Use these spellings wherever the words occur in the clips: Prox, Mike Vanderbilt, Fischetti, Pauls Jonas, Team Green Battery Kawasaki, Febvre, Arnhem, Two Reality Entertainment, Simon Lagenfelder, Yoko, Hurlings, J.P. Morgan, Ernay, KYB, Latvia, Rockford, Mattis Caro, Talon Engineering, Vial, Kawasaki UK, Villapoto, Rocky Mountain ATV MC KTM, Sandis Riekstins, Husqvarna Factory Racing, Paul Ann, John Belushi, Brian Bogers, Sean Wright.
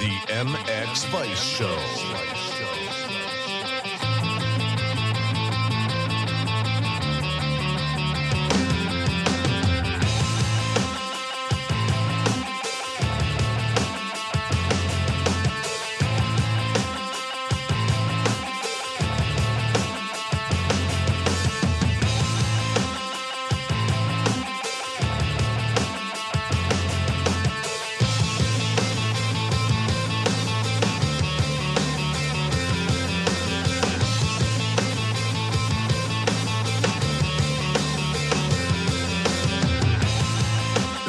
The MX Vice Show.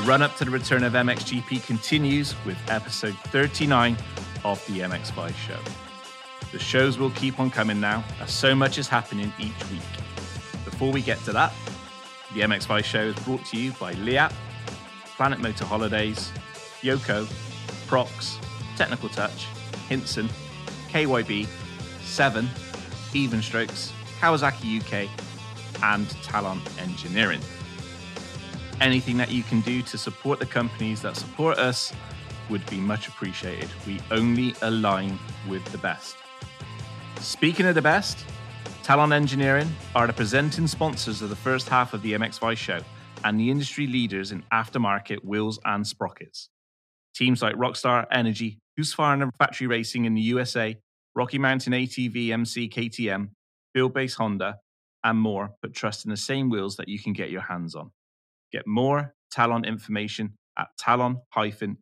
Run-up to the return of MXGP continues with episode 39 of the MX Vice Show. The shows will keep on coming now, as so much is happening each week. Before we get to that, the MX Vice Show is brought to you by Liap, Planet Motor Holidays, Yoko, Prox, Technical Touch, Hinson, KYB, Seven, Evenstrokes, Kawasaki UK, and Talon Engineering. Anything that you can do to support the companies that support us would be much appreciated. We only align with the best. Speaking of the best, Talon Engineering are the presenting sponsors of the first half of the MX Vice Show and the industry leaders in aftermarket wheels and sprockets. Teams like Rockstar Energy, Husqvarna Factory Racing in the USA, Rocky Mountain ATV MC KTM, Field Base Honda, and more, but trust in the same wheels that you can get your hands on. Get more Talon information at talon-eng.com.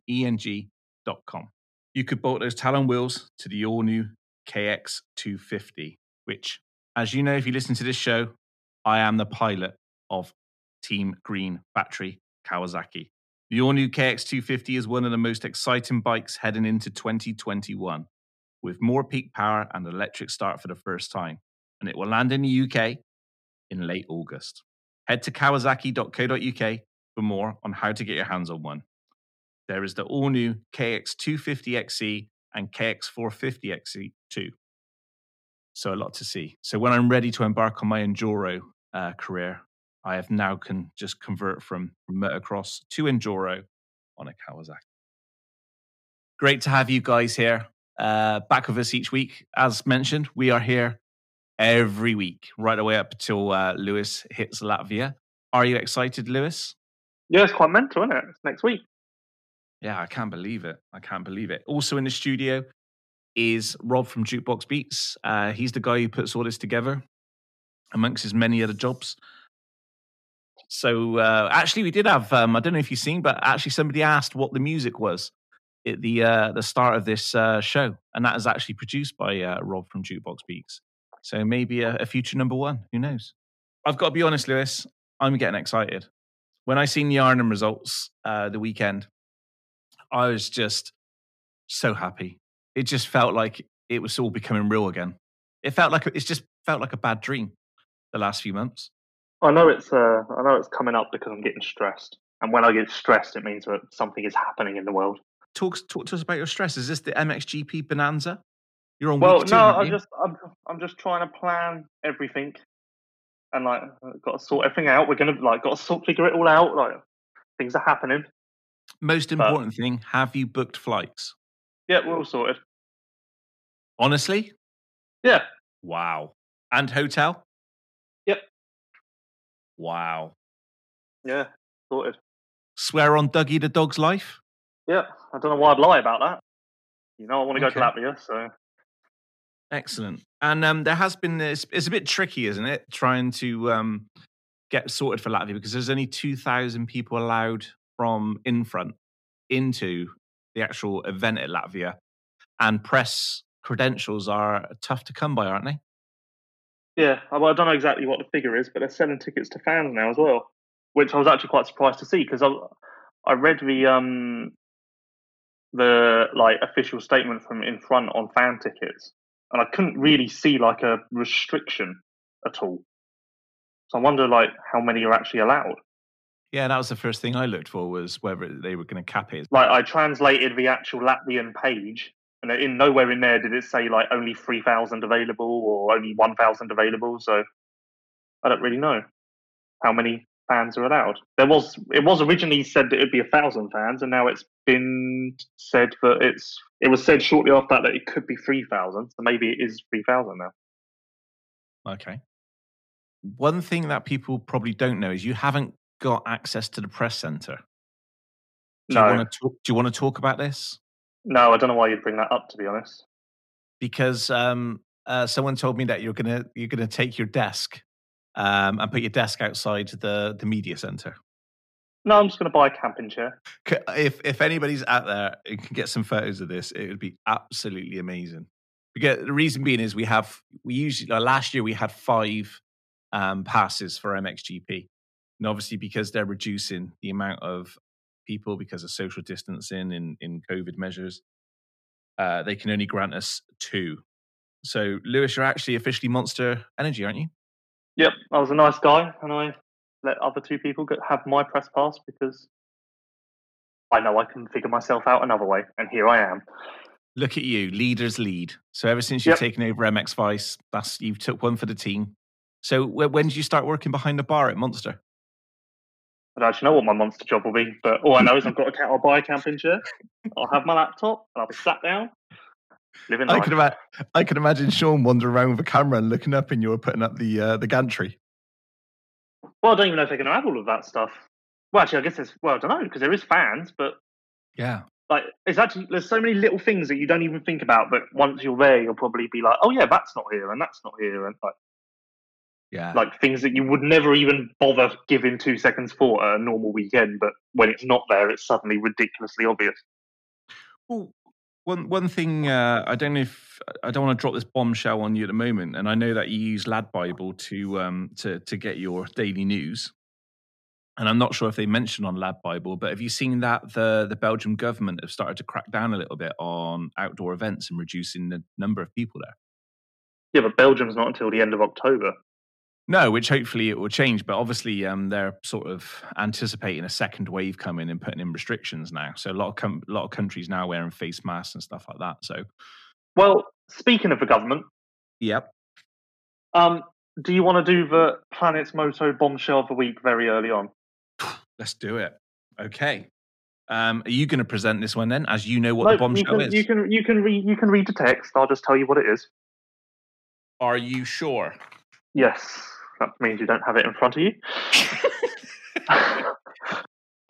You could bolt those Talon wheels to the all-new KX250, which, as you know, if you listen to this show, I am the pilot of Team Green Battery Kawasaki. The all-new KX250 is one of the most exciting bikes heading into 2021, with more peak power and electric start for the first time, and it will land in the UK in late August. Head to kawasaki.co.uk for more on how to get your hands on one. There is the all-new KX250XE and KX450XE2. So a lot to see. So when I'm ready to embark on my Enduro career, I have now can just convert from motocross to Enduro on a Kawasaki. Great to have you guys here. Back with us each week. As mentioned, we are here every week, right away up till Lewis hits Latvia. Are you excited, Lewis? Yeah, it's quite mental, isn't it? It's next week. Yeah, I can't believe it. Also in the studio is Rob from Jukebox Beats. He's the guy who puts all this together, amongst his many other jobs. So actually, we did have, I don't know if you've seen, but actually somebody asked what the music was at the start of this show. And that is actually produced by Rob from Jukebox Beats. So maybe a future number one. Who knows? I've got to be honest, Lewis. I'm getting excited. When I seen the Arnhem results the weekend, I was just so happy. It just felt like it was all becoming real again. It felt like a bad dream the last few months. I know it's coming up because I'm getting stressed, and when I get stressed, it means that something is happening in the world. Talk to us about your stress. Is this the MXGP bonanza? You're on week two, no, I'm just trying to plan everything, and like I've got to sort everything out. We're gonna figure it all out. Like things are happening. Most important thing: have you booked flights? Yeah, we're all sorted. Honestly? Yeah. Wow. And hotel? Yep. Wow. Yeah, sorted. Swear on Dougie the dog's life? Yeah, I don't know why I'd lie about that. You know, I want to go to Latvia, so. Excellent. And there has been this, it's a bit tricky, isn't it, trying to get sorted for Latvia, because there's only 2,000 people allowed from Infront into the actual event at Latvia, and press credentials are tough to come by, aren't they? Yeah, well, I don't know exactly what the figure is, but they're selling tickets to fans now as well, which I was actually quite surprised to see, because I read the official statement from Infront on fan tickets. And I couldn't really see like a restriction at all. So I wonder like how many are actually allowed. Yeah, that was the first thing I looked for, was whether they were going to cap it. Like I translated the actual Latvian page, and in nowhere in there did it say like only 3,000 available or only 1,000 available. So I don't really know how many fans are allowed. It was originally said that it would be 1,000 fans, and now it's been said that it was said shortly after that it could be 3,000, so maybe it is 3,000 now. Okay. One thing that people probably don't know is you haven't got access to the press centre. Do you want to talk about this? No, I don't know why you'd bring that up, to be honest. Because someone told me that you're gonna take your desk and put your desk outside the media centre. No, I'm just going to buy a camping chair. If anybody's out there and can get some photos of this, it would be absolutely amazing. Because the reason being is we usually last year we had 5 passes for MXGP, and obviously because they're reducing the amount of people because of social distancing in COVID measures, they can only grant us 2. So, Lewis, you're actually officially Monster Energy, aren't you? Yep, I was a nice guy, and I let other 2 people have my press pass because I know I can figure myself out another way, and here I am. Look at you, leaders lead. So ever since you've taken over MX Vice, you've took one for the team. So when did you start working behind the bar at Monster? I don't actually know what my Monster job will be, but all I know is I'll buy a camping chair, I'll have my laptop, and I'll be sat down, living life. I can imagine Sean wandering around with a camera and looking up, and you're putting up the gantry. Well, I don't even know if they're going to have all of that stuff. Well, actually, I guess I don't know, because there is fans, but yeah, like it's actually there's so many little things that you don't even think about, but once you're there, you'll probably be like, oh yeah, that's not here and that's not here, and like things that you would never even bother giving 2 seconds for at a normal weekend, but when it's not there, it's suddenly ridiculously obvious. Well, one thing I don't want to drop this bombshell on you at the moment, and I know that you use Lad Bible to get your daily news, and I'm not sure if they mentioned on Lad Bible, but have you seen that the Belgian government have started to crack down a little bit on outdoor events and reducing the number of people there? Yeah, but Belgium's not until the end of October. No, which hopefully it will change, but obviously they're sort of anticipating a second wave coming and putting in restrictions now. So a lot of countries now wearing face masks and stuff like that. So, well, speaking of the government, yep. Do you want to do the Planet's Moto bombshell of the week very early on? Let's do it. Okay. Are you going to present this one then, as you know what the bombshell is? You can read the text. I'll just tell you what it is. Are you sure? Yes. That means you don't have it in front of you.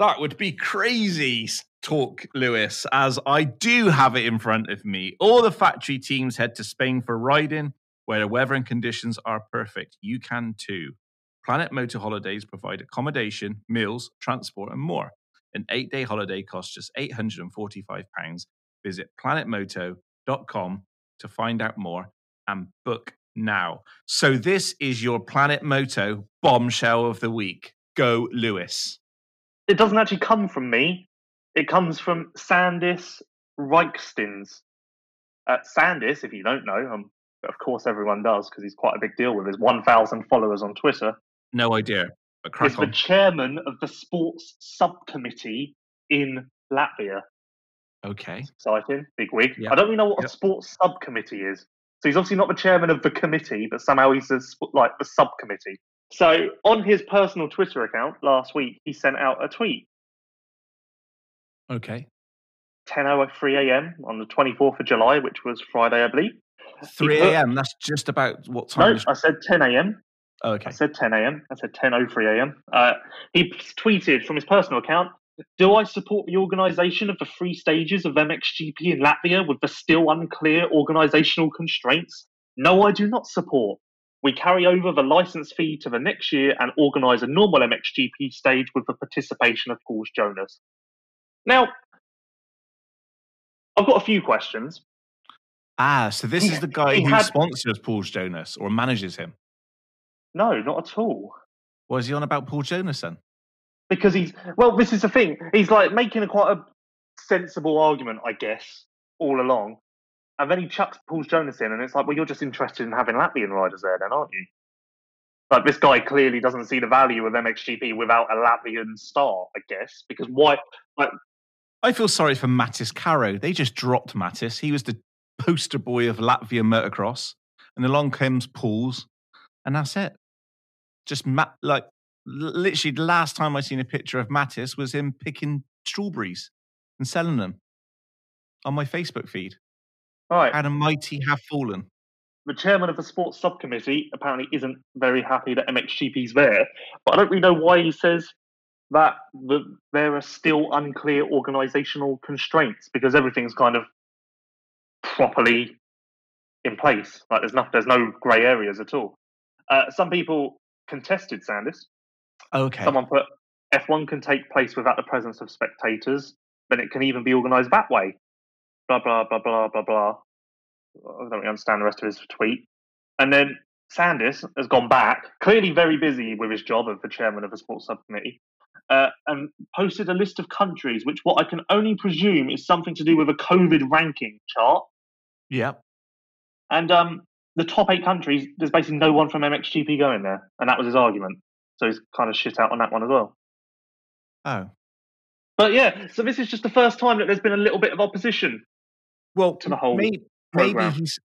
That would be crazy talk, Lewis, as I do have it in front of me. All the factory teams head to Spain for riding, where the weather and conditions are perfect. You can too. Planet Motor Holidays provide accommodation, meals, transport, and more. An 8-day holiday costs just £845. Visit planetmoto.com to find out more and book now. So this is your Planet Moto bombshell of the week. Go, Lewis. It doesn't actually come from me. It comes from Sandis Riekstins. Sandis, if you don't know, of course everyone does because he's quite a big deal with his 1,000 followers on Twitter. No idea. But crack on. He's the chairman of the sports subcommittee in Latvia. Okay. That's exciting. Big wig. Yep. I don't really know what a sports subcommittee is. So he's obviously not the chairman of the committee, but somehow he's like the subcommittee. So on his personal Twitter account last week, he sent out a tweet. Okay. 10:03 a.m. on the 24th of July, which was Friday, I believe. 3 a.m. That's just about what time? No, I said 10 a.m. Oh, okay. I said 10 a.m. I said 10:03 a.m. He tweeted from his personal account, "Do I support the organisation of the 3 stages of MXGP in Latvia with the still unclear organisational constraints? No, I do not support. We carry over the licence fee to the next year and organise a normal MXGP stage with the participation of Pauls Jonas." Now, I've got a few questions. So this is the guy who sponsors Pauls Jonas or manages him? No, not at all. What is he on about Pauls Jonas then? Because this is the thing. He's like making quite a sensible argument, I guess, all along. And then he chucks Pauls Jonas in, and it's like, well, you're just interested in having Latvian riders there then, aren't you? Like, this guy clearly doesn't see the value of MXGP without a Latvian star, I guess. Because why? Like, I feel sorry for Mattis Caro. They just dropped Mattis. He was the poster boy of Latvia motocross. And along comes Pauls, and that's it. Just literally, the last time I seen a picture of Mattis was him picking strawberries and selling them on my Facebook feed. Right. And a mighty have fallen. The chairman of the sports subcommittee apparently isn't very happy that MXGP's there, but I don't really know why he says that there are still unclear organisational constraints, because everything's kind of properly in place. Like there's no grey areas at all. Some people contested Sandis. Okay. Someone put, F1 can take place without the presence of spectators, then it can even be organised that way. Blah, blah, blah, blah, blah, blah. I don't really understand the rest of his tweet. And then Sandis has gone back, clearly very busy with his job of the chairman of the sports subcommittee, and posted a list of countries, which what I can only presume is something to do with a COVID ranking chart. Yeah. And the top 8 countries, there's basically no one from MXGP going there. And that was his argument. So he's kind of shit out on that one as well. Oh. But yeah, so this is just the first time that there's been a little bit of opposition. Well, to the whole.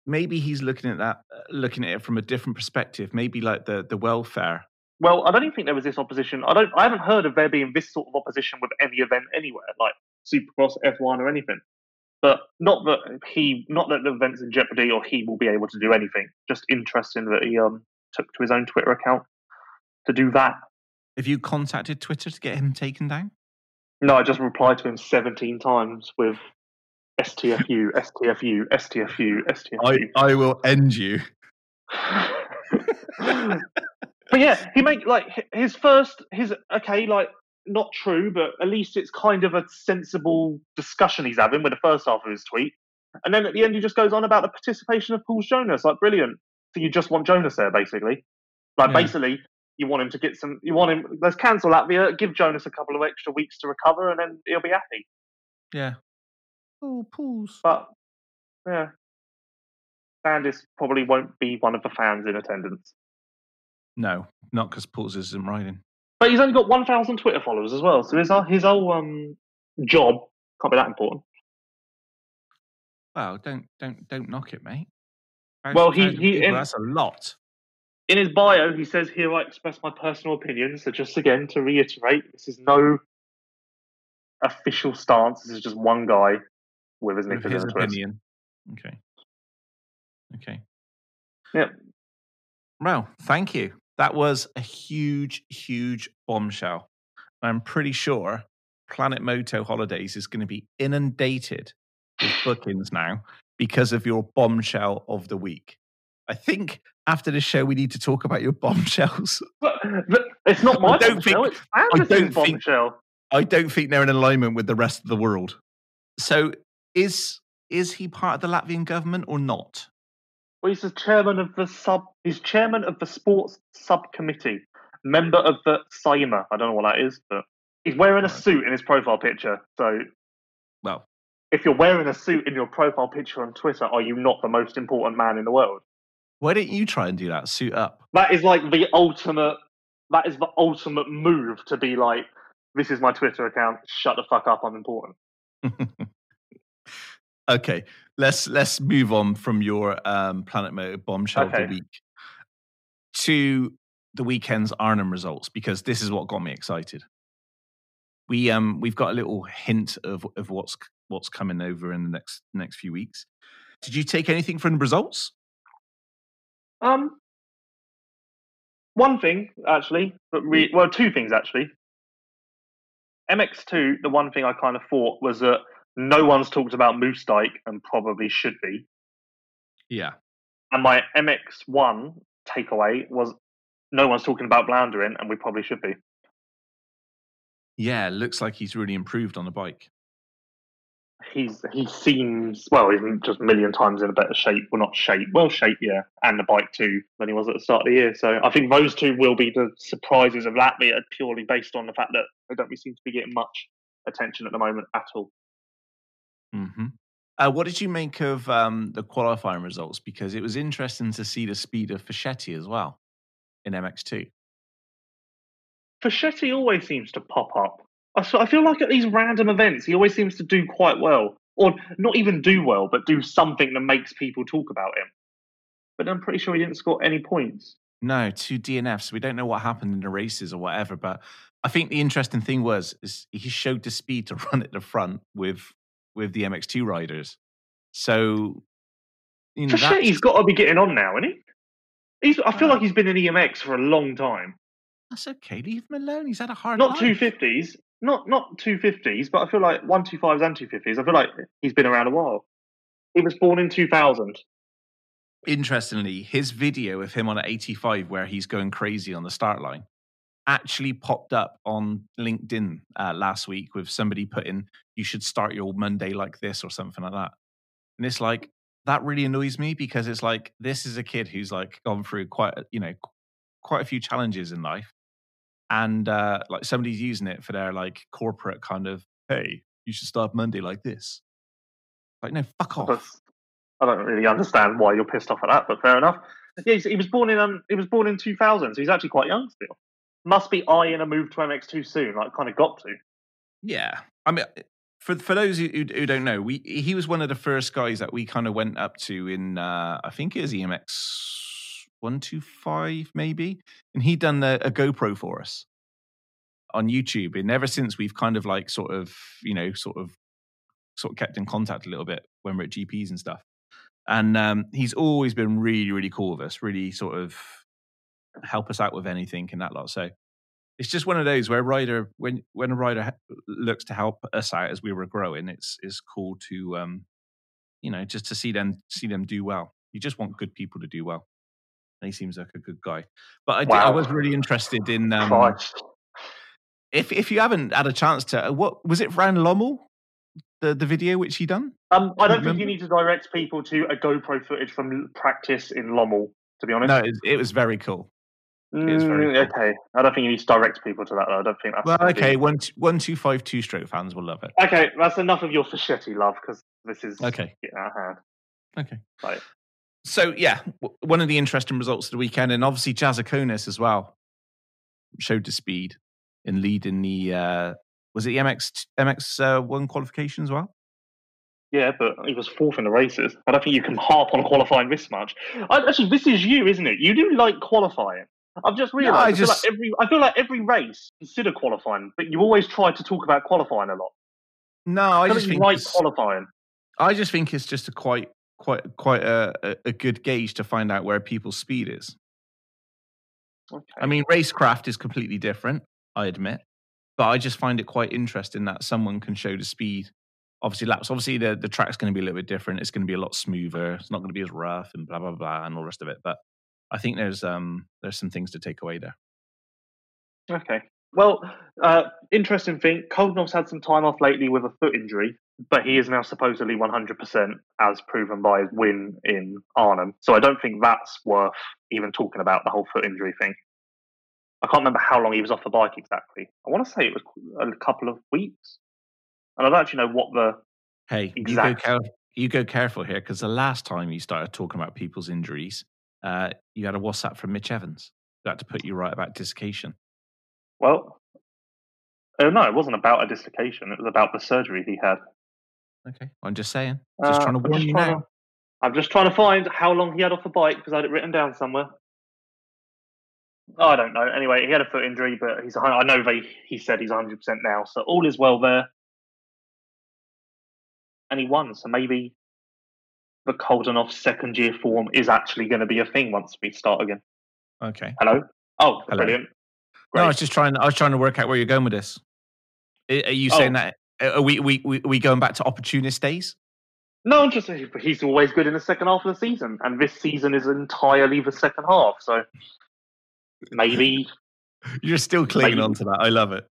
Maybe he's looking at it from a different perspective. Maybe like the welfare. Well, I don't even think there was this opposition. I haven't heard of there being this sort of opposition with any event anywhere, like Supercross, F1, or anything. But not that the event's in jeopardy or he will be able to do anything. Just interesting that he took to his own Twitter account to do that. Have you contacted Twitter to get him taken down? No, I just replied to him 17 times with STFU, STFU, STFU, STFU. I will end you. But yeah, he made like not true, but at least it's kind of a sensible discussion he's having with the first half of his tweet. And then at the end, he just goes on about the participation of Pauls Jonas. Like, brilliant. So you just want Jonas there, basically. Like, yeah. Basically, you want him to get some, let's cancel Latvia, give Jonas a couple of extra weeks to recover, and then he'll be happy. Yeah. Oh, Pauls. But, yeah. Sandis probably won't be one of the fans in attendance. No, not because Pauls isn't riding. But he's only got 1,000 Twitter followers as well, so his whole job can't be that important. Well, don't knock it, mate. That's a lot. In his bio, he says, "Here I express my personal opinion." So just again to reiterate, this is no official stance. This is just one guy with his opinion. Okay. Yep. Well, thank you. That was a huge, huge bombshell. I'm pretty sure Planet Moto Holidays is going to be inundated with bookings now because of your bombshell of the week. I think after this show, we need to talk about your bombshells. But it's not my bombshell, it's Anderson's bombshell. I don't think they're in alignment with the rest of the world. So is he part of the Latvian government or not? Well, he's the chairman of the He's chairman of the sports subcommittee, member of the Saeima. I don't know what that is, but he's wearing a suit in his profile picture. So, well, if you're wearing a suit in your profile picture on Twitter, are you not the most important man in the world? Why don't you try and do that? Suit up. That is like the ultimate. That is the ultimate move to be like, this is my Twitter account. Shut the fuck up. I'm important. Okay, let's move on from your Planet Motor bombshell of the week to the weekend's Arnhem results, because this is what got me excited. We've got a little hint of what's coming over in the next few weeks. Did you take anything from the results? One thing actually, two things actually. MX2, the one thing I kind of thought was that. No one's talked about Moose Dyke and probably should be. Yeah. And my MX1 takeaway was no one's talking about Blandrin and we probably should be. Yeah, looks like he's really improved on the bike. He seems, he's just a million times in a better shape. Well, not shape, well shape, yeah. And the bike too than he was at the start of the year. So I think those two will be the surprises of Latvia purely based on the fact that they don't really seem to be getting much attention at the moment at all. Mm-hmm. What did you make of the qualifying results? Because it was interesting to see the speed of Fischetti as well in MX2. Fischetti always seems to pop up. I feel like at these random events, he always seems to do quite well. Or not even do well, but do something that makes people talk about him. But I'm pretty sure he didn't score any points. No, 2 DNFs. We don't know what happened in the races or whatever, but I think the interesting thing was is he showed the speed to run at the front with the MX2 riders. So, you know, Fischetti's got to be getting on now, isn't he? I feel like he's been in EMX for a long time. That's okay. Leave him alone. He's had a hard life. 250s. Not 250s, but I feel like 125s and 250s. I feel like he's been around a while. He was born in 2000. Interestingly, his video of him on an 85 where he's going crazy on the start line actually popped up on LinkedIn last week with somebody putting, you should start your Monday like this or something like that. And it's like, that really annoys me because it's like, this is a kid who's like gone through quite a few challenges in life. And like somebody's using it for their like corporate kind of, hey, you should start Monday like this. Like, no, fuck off. I don't really understand why you're pissed off at that, but fair enough. Yeah, he was born in 2000, so he's actually quite young still. Must be eyeing a move to MX2 soon, like kind of got to. Yeah, I mean, for those who don't know, he was one of the first guys that we kind of went up to in I think it was EMX 125 maybe, and he'd done a GoPro for us on YouTube, and ever since we've kind of like sort of kept in contact a little bit when we're at GPs and stuff. And he's always been really, really cool with us, really sort of help us out with anything and that lot. So it's just one of those where a rider looks to help us out as we were growing, it's cool to, just to see them do well. You just want good people to do well. And he seems like a good guy. But I was really interested in, if you haven't had a chance to, what was it, Ryan Lommel? The video which he done? I don't think you need to direct people to a GoPro footage from practice in Lommel, to be honest. No, it was very cool. It was very cool. Okay, I don't think you need to direct people to that, though. I don't think that's... Well, okay, 1252 two-stroke fans will love it. Okay, that's enough of your Fischetti love, because this is getting out of hand. Okay. Right. So, yeah, one of the interesting results of the weekend, and obviously Jazakonis as well, showed the speed in leading the... was it the MX1 qualification as well? Yeah, but he was fourth in the races. I don't think you can harp on qualifying this much. Actually, this is you, isn't it? You do like qualifying. I've just realised. No, I feel like every race consider qualifying, but you always try to talk about qualifying a lot. No, I just think qualifying. I just think it's just a quite a good gauge to find out where people's speed is. Okay. I mean, racecraft is completely different. I admit. But I just find it quite interesting that someone can show the speed. Obviously, laps. Obviously, the track's going to be a little bit different. It's going to be a lot smoother. It's not going to be as rough and blah blah blah and all the rest of it. But I think there's some things to take away there. Okay. Well, interesting thing. Coldenough's had some time off lately with a foot injury, but he is now supposedly 100%, as proven by his win in Arnhem. So I don't think that's worth even talking about, the whole foot injury thing. I can't remember how long he was off the bike exactly. I want to say it was a couple of weeks. And I don't actually know what the... Hey, you go careful here, because the last time you started talking about people's injuries, you had a WhatsApp from Mitch Evans who had to put you right about dislocation. Well, no, it wasn't about a dislocation. It was about the surgery he had. Okay, I'm just saying. Just trying to warn you now. I'm just trying to find how long he had off the bike, because I had it written down somewhere. Oh, I don't know. Anyway, he had a foot injury, but I know he said he's 100% now, so all is well there. And he won, so maybe the Coldenough second-year form is actually going to be a thing once we start again. Okay. Hello? Oh, hello. Brilliant. Great. No, I was trying to work out where you're going with this. Are you saying that... Are we going back to opportunist days? No, I'm just saying he's always good in the second half of the season, and this season is entirely the second half, so... Maybe you're still clinging on to that. I love it.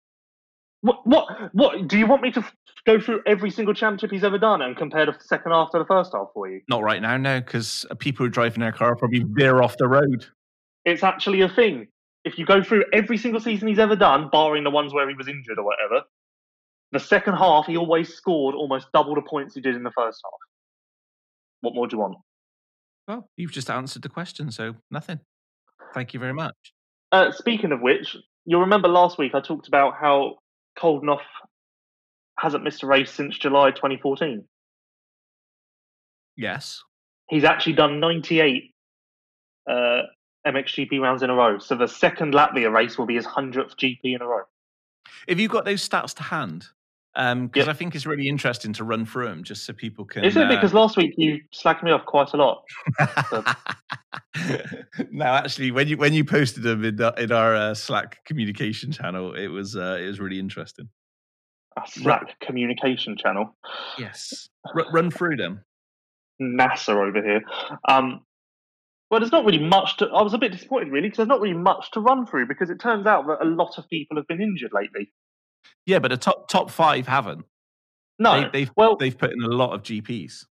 What do you want me to go through every single championship he's ever done and compare the second half to the first half for you? Not right now, no, because people who are driving their car probably veer off the road. It's actually a thing. If you go through every single season he's ever done, barring the ones where he was injured or whatever, the second half he always scored almost double the points he did in the first half. What more do you want? Well, you've just answered the question, so nothing. Thank you very much. Speaking of which, you'll remember last week I talked about how Coldenough hasn't missed a race since July 2014. Yes. He's actually done 98 MXGP rounds in a row. So the second Latvia race will be his 100th GP in a row. Have you got those stats to hand? Because I think it's really interesting to run through them just so people can... Is it because last week you slagged me off quite a lot? So. No, actually, when you posted them in our Slack communication channel, it was really interesting. A Slack communication channel? Yes. Run through them. NASA over here. Well, there's not really much to... I was a bit disappointed, really, because there's not really much to run through because it turns out that a lot of people have been injured lately. Yeah, but the top five haven't. No. They've put in a lot of GPs.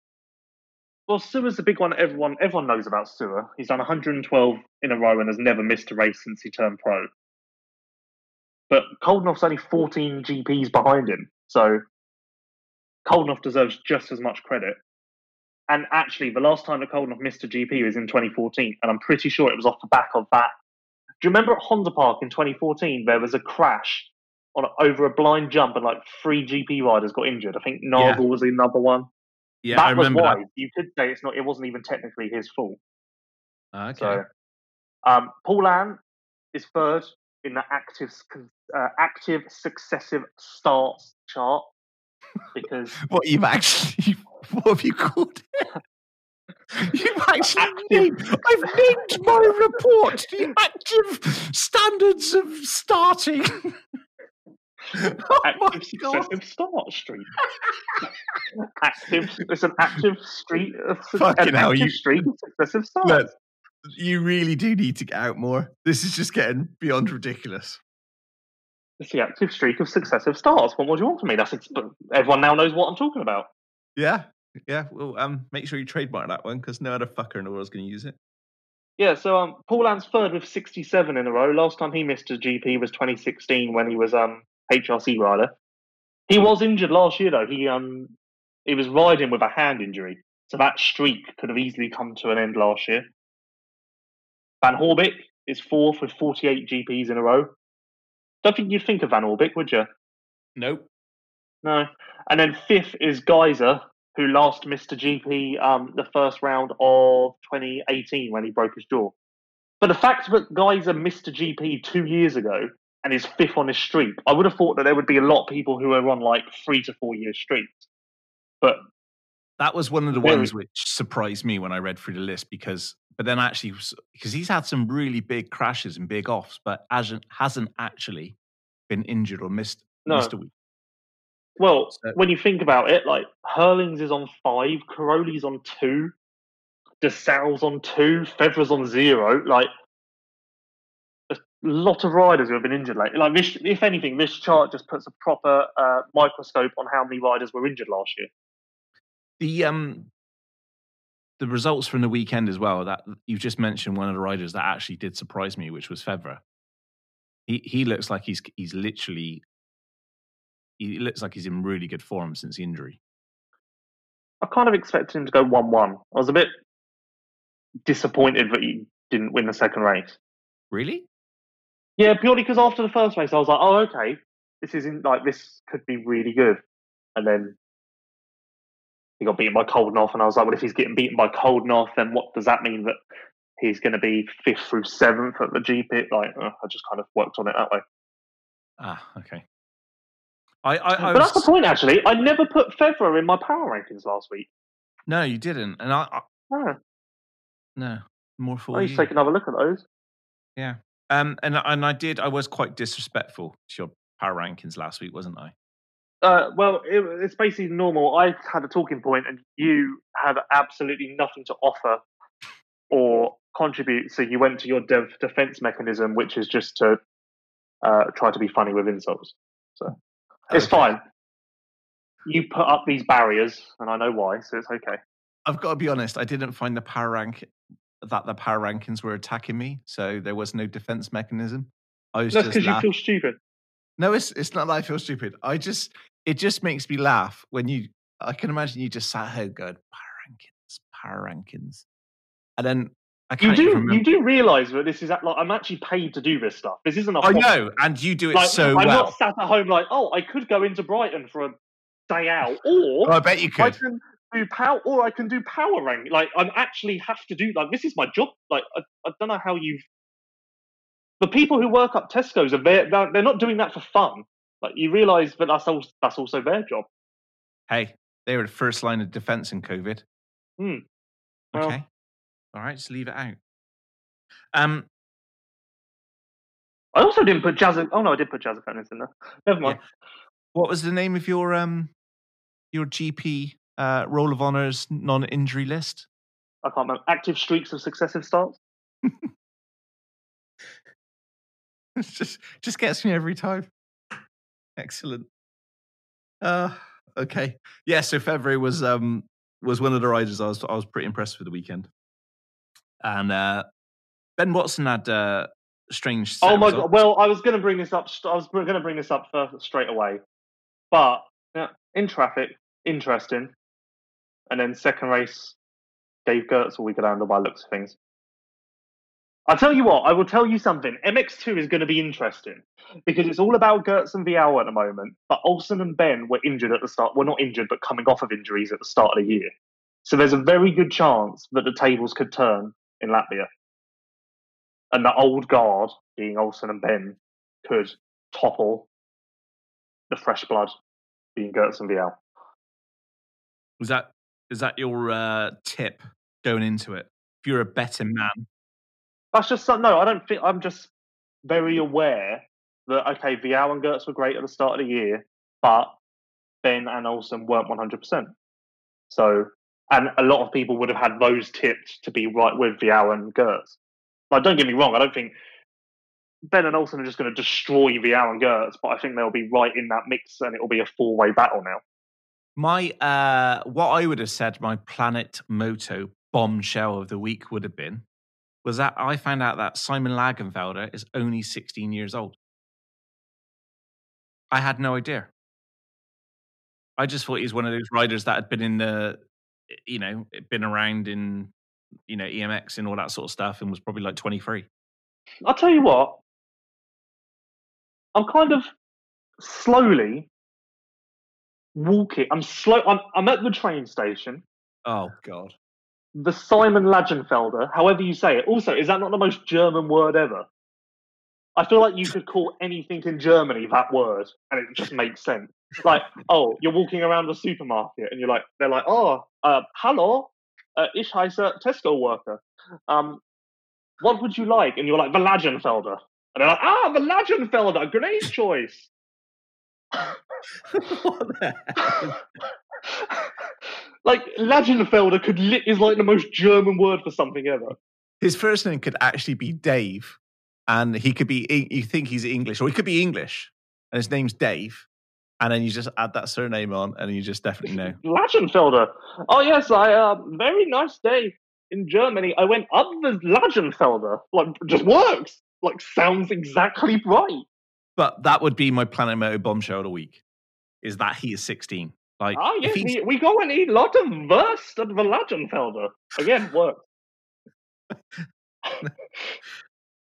Well, Sewer's the big one. Everyone knows about Sewer. He's done 112 in a row and has never missed a race since he turned pro. But Coldenough's only 14 GPs behind him. So Coldenough deserves just as much credit. And actually, the last time that Coldenough missed a GP was in 2014. And I'm pretty sure it was off the back of that. Do you remember at Honda Park in 2014, there was a crash over a blind jump, and like 3 GP riders got injured. I think Nargle was another one. Yeah, I remember that. You could say it wasn't even technically his fault. Okay. So, Paul Ann is third in the active successive starts chart because what have you called it? You've actually I've named my report the active standards of starting. Active successive start street. It's an active street of successive start. Look, you really do need to get out more. This is just getting beyond ridiculous. It's the active streak of successive starts. What more do you want from me? Everyone now knows what I'm talking about. Yeah. Well, make sure you trademark that one because no other fucker in the world is going to use it. Yeah, so Paul Ann's third with 67 in a row. Last time he missed a GP was 2016 when he was HRC rider. He was injured last year, though. He was riding with a hand injury, so that streak could have easily come to an end last year. Van Horbick is fourth with 48 GPs in a row. Don't think you'd think of Van Horbick, would you? Nope. No. And then fifth is Geyser, who last missed a GP the first round of 2018 when he broke his jaw. But the fact that Geyser missed a GP 2 years ago and is fifth on his streak, I would have thought that there would be a lot of people who are on like 3 to 4 year streaks. But that was one of the ones which surprised me when I read through the list because he's had some really big crashes and big offs, but hasn't actually been injured or missed a week. Well, when you think about it, like Hurlings is on 5, Caroli's on 2, DeSalle's on 2, Fevra's on 0. Like a lot of riders who have been injured lately. Like this, if anything, this chart just puts a proper microscope on how many riders were injured last year. The results from the weekend as well. That you've just mentioned one of the riders that actually did surprise me, which was Fevra. He looks like he's literally. He looks like he's in really good form since the injury. I kind of expected him to go 1-1. I was a bit disappointed that he didn't win the second race. Really? Yeah, purely because after the first race, I was like, oh, okay, this could be really good. And then he got beaten by Coldenough, and I was like, well, if he's getting beaten by Coldenough, then what does that mean that he's going to be 5th through 7th at the GP? Like, I just kind of worked on it that way. Ah, okay. But that's the point, actually. I never put Fevra in my power rankings last week. No, you didn't. And No, more for you. I need to take another look at those. Yeah. And I did. I was quite disrespectful to your power rankings last week, wasn't I? Well, it's basically normal. I had a talking point, and you had absolutely nothing to offer or contribute. So you went to your defense mechanism, which is just to try to be funny with insults. So. It's fine. You put up these barriers, and I know why, so it's okay. I've got to be honest, I didn't find the power rankings were attacking me, so there was no defense mechanism. That's because you feel stupid. No, it's not that I feel stupid. It just makes me laugh when I can imagine you just sat here going, power rankings. And then I can't you do realise that this is I'm actually paid to do this stuff. This isn't a hobby. I know, and you do it I'm not sat at home I could go into Brighton for a day out, or I bet you could. I can do power ranking. Like I actually have to do this is my job. Like I don't know how the people who work up Tesco's are they're not doing that for fun. Like, you realise that that's also their job. Hey, they were the first line of defence in COVID. Hmm. Well, okay. All right, just leave it out. I also didn't put Jazz. Oh no, I did put Jazz Fennis in there. Never mind. Yeah. What was the name of your GP Roll of Honours non-injury list? I can't remember. Active streaks of successive starts. It just gets me every time. Excellent. Okay. Yeah, so February was one of the riders I was pretty impressed with the weekend. And Ben Watson had strange. Oh my God! Well, I was going to bring this up straight away, but in traffic, interesting. And then second race, Dave Gertz will we could handle by looks of things. I'll tell you what, I will tell you something. MX2 is going to be interesting because it's all about Gertz and Vial at the moment, but Olsen and Ben were injured at the start. Well, not injured, but coming off of injuries at the start of the year. So there's a very good chance that the tables could turn in Latvia. And the old guard, being Olsen and Ben, could topple the fresh blood, being Gertz and Vial. Is that your tip going into it? If you're a betting man. That's just no. I don't think I'm just very aware that okay, Vial and Gertz were great at the start of the year, but Ben and Olsen weren't 100%. So, and a lot of people would have had those tipped to be right with Vial and Gertz. Like, don't get me wrong, I don't think Ben and Olsen are just going to destroy Vial and Gertz, but I think they'll be right in that mix, and it'll be a four-way battle now. My what I would have said my Planet Moto bombshell of the week would have been. Was that I found out that Simon Lagenfelder is only 16 years old. I had no idea. I just thought he's one of those riders that had been in the, you know, been around in, you know, EMX and all that sort of stuff and was probably like 23. I'll tell you what, I'm kind of slowly walking. I'm at the train station. Oh, God. The Simon Lagenfelder, however you say it. Also, is that not the most German word ever? I feel like you could call anything in Germany that word, and it just makes sense. Like, oh, you're walking around the supermarket, and you're like, they're like, oh, hallo, ich heiße Tesco worker. What would you like? And you're like, the Lagenfelder. And they're like, ah, the Lagenfelder, great choice. What the hell? Like, Lagenfelder is like the most German word for something ever. His first name could actually be Dave, and he could be, you think he's English, or he could be English, and his name's Dave, and then you just add that surname on, and you just definitely know. Lagenfelder. Oh, yes, very nice day in Germany. I went up the Lagenfelder. Like, just works. Like, sounds exactly right. But that would be my Planet Moto bombshell of the week, is that he is 16. Like, oh, yes, we go and eat a lot of Wurst at the Lagenfelder. Again, work.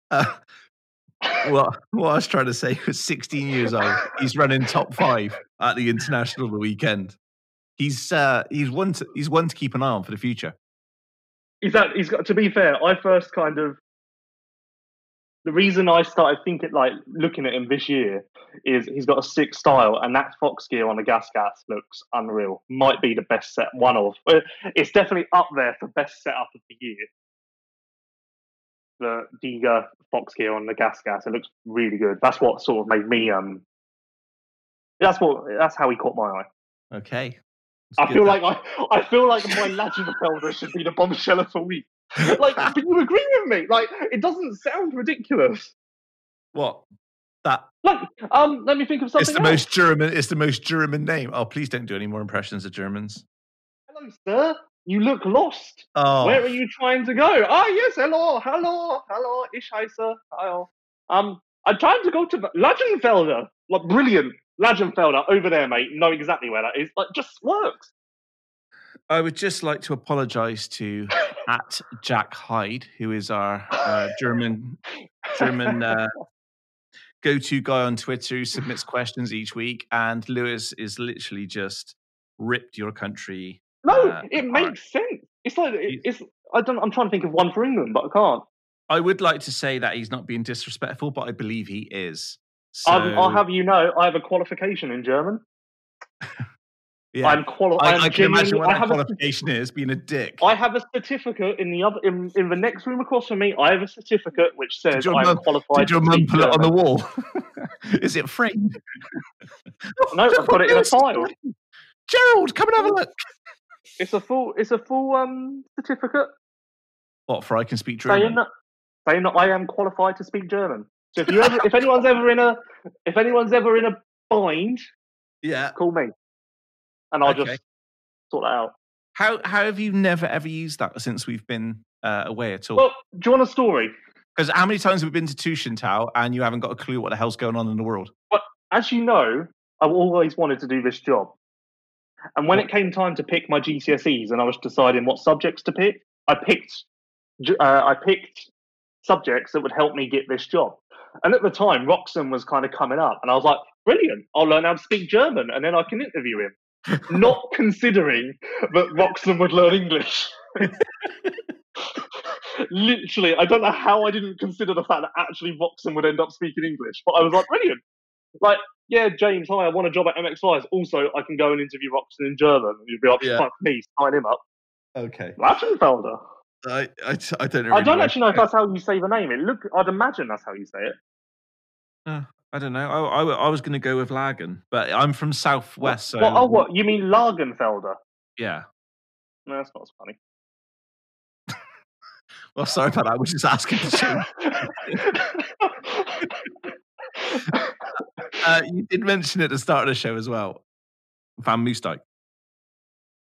What I was trying to say was 16 years old. He's running top 5 at the International the weekend. He's one to keep an eye on for the future. He's got, to be fair, I first kind of... The reason I started thinking, like, looking at him this year is he's got a sick style, and that Fox gear on the Gas looks unreal. Might be the best set, one of. It's definitely up there for best setup of the year. The Diga Fox gear on the Gas, it looks really good. That's what sort of made me. That's how he caught my eye. Okay. I feel like my Lagenfelder should be the bombshell of the week. Like, but you agree with me? Like, it doesn't sound ridiculous. What? That? Like, let me think of something. It's the most German name. Oh, please don't do any more impressions of Germans. Hello, sir. You look lost. Oh. Where are you trying to go? Ah, yes. Hello. Ich heiße. Hello. I'm trying to go to Lagenfelder. Like, brilliant. Lagenfelder, over there, mate. Know exactly where that is. Like, just works. I would just like to apologise to at Jack Hyde, who is our German go-to guy on Twitter who submits questions each week. And Lewis is literally just ripped your country. No, it makes sense. It's like I'm trying to think of one for England, but I can't. I would like to say that he's not being disrespectful, but I believe he is. So... I'll have you know, I have a qualification in German. Yeah. I can imagine what that qualification is, being a dick. I have a certificate in the next room across from me. I have a certificate which says I'm qualified. Did your mum put it on the wall? Is it framed? No, I've got it in a file. Gerald, come and have a look. It's a full certificate. What, for I can speak German? Saying that I am qualified to speak German. So if you ever, if anyone's ever in a bind, yeah, call me. And I'll just sort that out. How have you never, ever used that since we've been away at all? Well, do you want a story? Because how many times have we been to Tushintau and you haven't got a clue what the hell's going on in the world? But as you know, I've always wanted to do this job. And when it came time to pick my GCSEs and I was deciding what subjects to pick, I picked subjects that would help me get this job. And at the time, Roxanne was kind of coming up. And I was like, brilliant, I'll learn how to speak German and then I can interview him. Not considering that Roxanne would learn English. Literally, I don't know how I didn't consider the fact that actually Roxanne would end up speaking English. But I was like, brilliant. Like, yeah, James, hi, I want a job at MXYs. Also, I can go and interview Roxanne in German. And you'd be like, fuck me, sign him up. Okay. Lagenfelder. I don't know. Really, I don't actually know if that's how you say the name. I'd imagine that's how you say it. I don't know. I was going to go with Lagan, but I'm from Southwest. So... What? You mean Lagenfelder? Yeah. No, that's not as funny. Well, sorry about that. I was just asking. You did mention at the start of the show as well, Van Moose Dyke.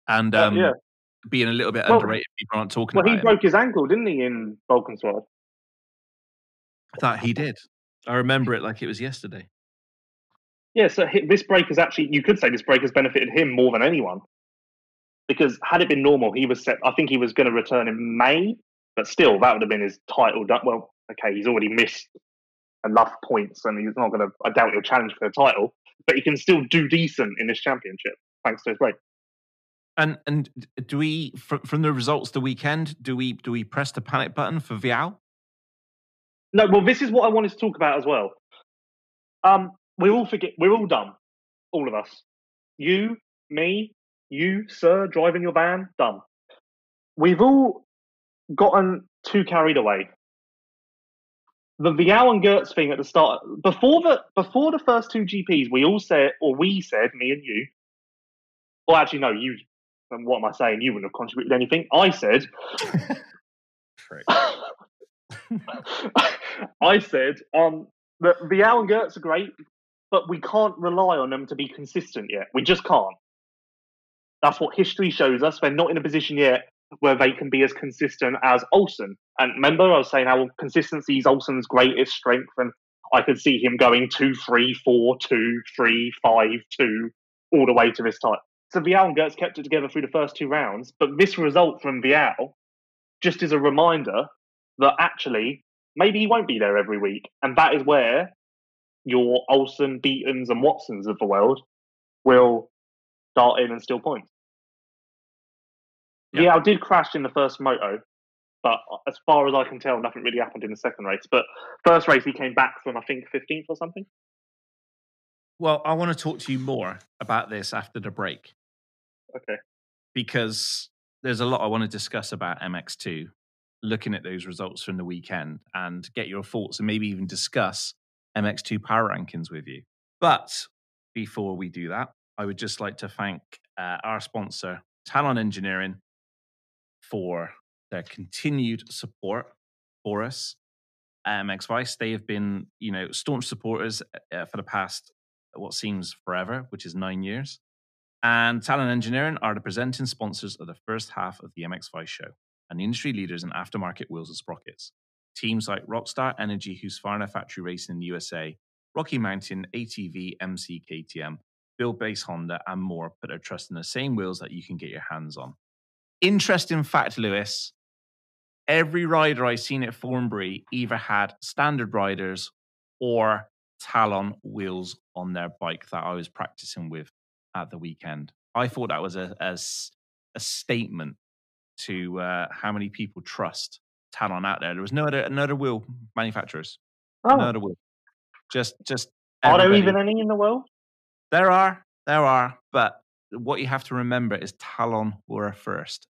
And being a little bit underrated, people aren't talking about it. Well, he broke his ankle, didn't he, in Balkanswald? I thought he did. I remember it like it was yesterday. Yeah, so this break has actually, you could say this break has benefited him more than anyone. Because had it been normal, he was set, I think he was going to return in May, but still, that would have been his title. Well, okay, he's already missed enough points and he's not going to, I doubt he'll challenge for the title, but he can still do decent in this championship, thanks to his break. And do we, from the results the weekend, do we press the panic button for Vial? No, well, this is what I wanted to talk about as well. We're all dumb. All of us. You, me, you, sir, driving your van, dumb. We've all gotten too carried away. The Vial and Gertz thing at the start, before the first two GPs, we said, me and you, or actually, no, you, and what am I saying? You wouldn't have contributed anything. I said... I said that Vial and Gertz are great, but we can't rely on them to be consistent yet. We just can't. That's what history shows us. They're not in a position yet where they can be as consistent as Olsen. And remember, I was saying how consistency is Olsen's greatest strength, and I could see him going 2-3-4-2-3-5-2 all the way to this time. So Vial and Gertz kept it together through the first two rounds, but this result from Vial just is a reminder that actually, maybe he won't be there every week. And that is where your Olsen, Beatons and Watsons of the world will dart in and steal points. Yep. Yeah, I did crash in the first moto, but as far as I can tell, nothing really happened in the second race. But first race, he came back from, I think, 15th or something. Well, I want to talk to you more about this after the break. Okay. Because there's a lot I want to discuss about MX2. Looking at those results from the weekend and get your thoughts and maybe even discuss MX2 power rankings with you. But before we do that, I would just like to thank our sponsor, Talon Engineering, for their continued support for us at MX Vice. They have been, staunch supporters for the past, what seems forever, which is 9 years. And Talon Engineering are the presenting sponsors of the first half of the MX Vice show, and the industry leaders in aftermarket wheels and sprockets. Teams like Rockstar Energy, who's Husqvarna Factory Racing in the USA, Rocky Mountain, ATV, MC, KTM, Build Base Honda, and more put their trust in the same wheels that you can get your hands on. Interesting fact, Lewis, every rider I've seen at Thornbury either had standard riders or Talon wheels on their bike that I was practicing with at the weekend. I thought that was a statement to how many people trust Talon out there. There was no other wheel manufacturers. Oh. No other wheel. Just Everybody. Are there even any in the world? There are. But what you have to remember is Talon were first.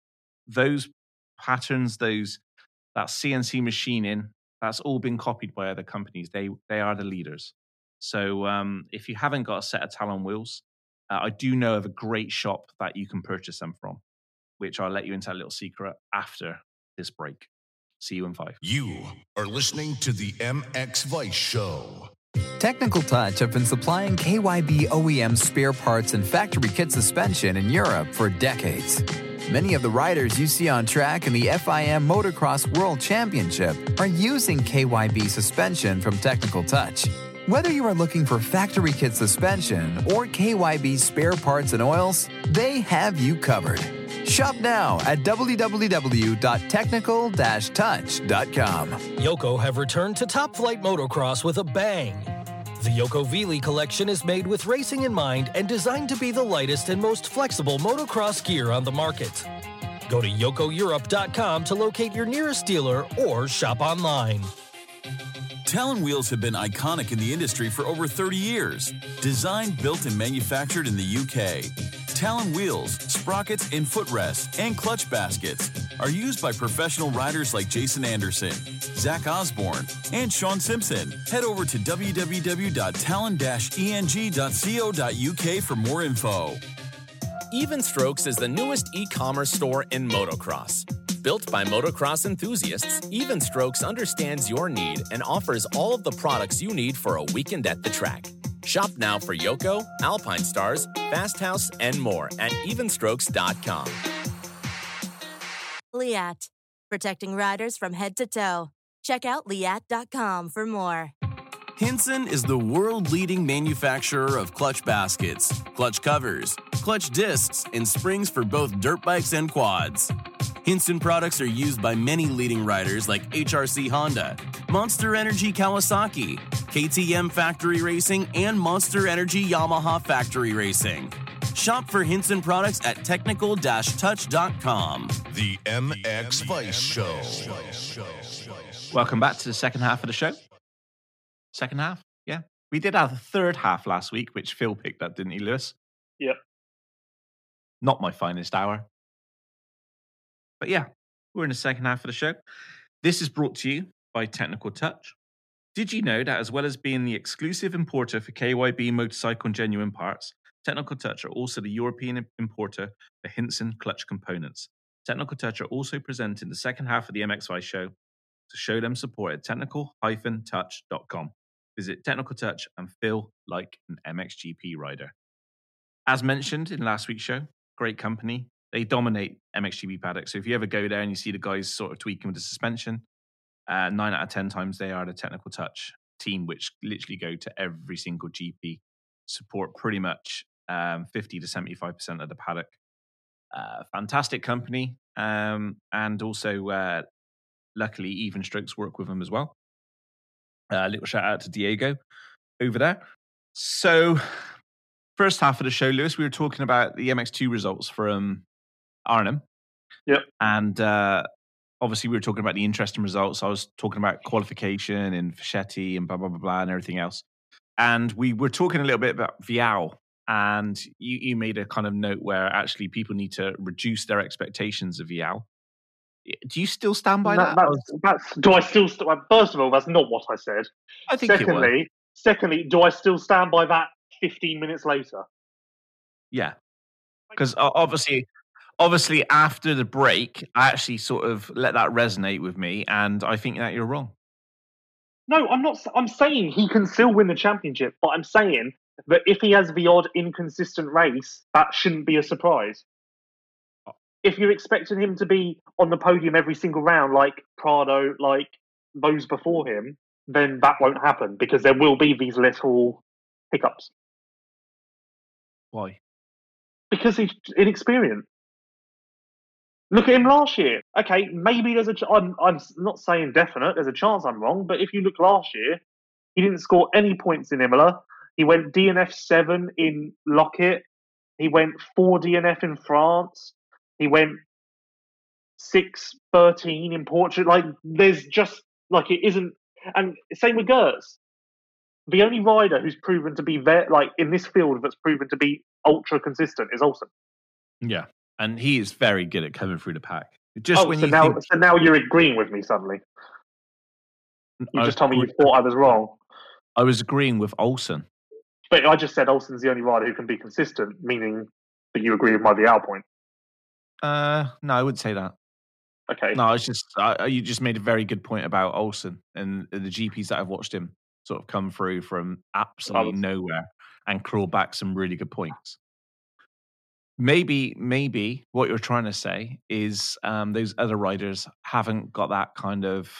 Those patterns, that CNC machining, that's all been copied by other companies. They are the leaders. So if you haven't got a set of Talon wheels, I do know of a great shop that you can purchase them from, which I'll let you into a little secret after this break. See you in 5. You are listening to the MX Vice Show. Technical Touch have been supplying KYB OEM spare parts and factory kit suspension in Europe for decades. Many of the riders you see on track in the FIM Motocross World Championship are using KYB suspension from Technical Touch. Whether you are looking for factory kit suspension or KYB spare parts and oils, they have you covered. Shop now at www.technical-touch.com. Yoko have returned to Top Flight Motocross with a bang. The Yoko Vili collection is made with racing in mind and designed to be the lightest and most flexible motocross gear on the market. Go to yokoeurope.com to locate your nearest dealer or shop online. Talon wheels have been iconic in the industry for over 30 years. Designed, built, and manufactured in the UK. Talon wheels, sprockets, and footrests, and clutch baskets are used by professional riders like Jason Anderson, Zach Osborne, and Sean Simpson. Head over to www.talon-eng.co.uk for more info. Evenstrokes is the newest e-commerce store in motocross. Built by motocross enthusiasts, Evenstrokes understands your need and offers all of the products you need for a weekend at the track. Shop now for Yoko, Alpine Stars, Fast House, and more at evenstrokes.com. Liat, protecting riders from head to toe. Check out liat.com for more. Hinson is the world-leading manufacturer of clutch baskets, clutch covers, clutch discs, and springs for both dirt bikes and quads. Hinson products are used by many leading riders like HRC Honda, Monster Energy Kawasaki, KTM Factory Racing, and Monster Energy Yamaha Factory Racing. Shop for Hinson products at technical-touch.com. The MX Vice Show. Welcome back to the second half of the show. Second half? Yeah. We did have the third half last week, which Phil picked up, didn't he, Lewis? Yep. Not my finest hour. But yeah, we're in the second half of the show. This is brought to you by Technical Touch. Did you know that as well as being the exclusive importer for KYB motorcycle and genuine parts, Technical Touch are also the European importer for Hinson clutch components? Technical Touch are also presenting the second half of the MXY show. To show them support at technical-touch.com. Visit Technical Touch and feel like an MXGP rider. As mentioned in last week's show, great company. They dominate MXGP paddocks. So if you ever go there and you see the guys sort of tweaking with the suspension, 9 out of 10 times they are the Technical Touch team, which literally go to every single GP, support pretty much 50 to 75% of the paddock. Fantastic company. And also, luckily, Evenstrokes work with them as well. A little shout out to Diego over there. So, first half of the show, Lewis, we were talking about the MX2 results from Arnhem. Yep. And obviously, we were talking about the interesting results. I was talking about qualification and Fischetti and blah, blah, blah, blah, and everything else. And we were talking a little bit about Vial. And you made a kind of note where actually people need to reduce their expectations of Vial. Do you still stand by that? First of all, that's not what I said. I think Secondly, do I still stand by that 15 minutes later? Yeah. Because obviously, after the break, I actually sort of let that resonate with me, and I think that you're wrong. No, I'm not. I'm saying he can still win the championship, but I'm saying that if he has the odd inconsistent race, that shouldn't be a surprise. If you're expecting him to be on the podium every single round, like Prado, like those before him, then that won't happen because there will be these little hiccups. Why? Because he's inexperienced. Look at him last year. Okay, maybe there's a chance. I'm not saying definite. There's a chance I'm wrong. But if you look last year, he didn't score any points in Imola. He went DNF 7 in Lockett. He went 4 DNF in France. He went 6-13 in Portugal. Like, there's just, like, it isn't. And same with Gertz. the only rider who's proven to be there, like in this field, that's proven to be ultra consistent is Olsen. Yeah, and he is very good at coming through the pack. Just so now you're agreeing with me suddenly. You just told me you thought I was wrong. I was agreeing with Olsen. But I just said Olsen's the only rider who can be consistent, meaning that you agree with my Vial point. No, I wouldn't say that. Okay. No, it's just you just made a very good point about Olsen and the GPs that I've watched him sort of come through from absolutely nowhere and claw back some really good points. Maybe what you're trying to say is those other riders haven't got that kind of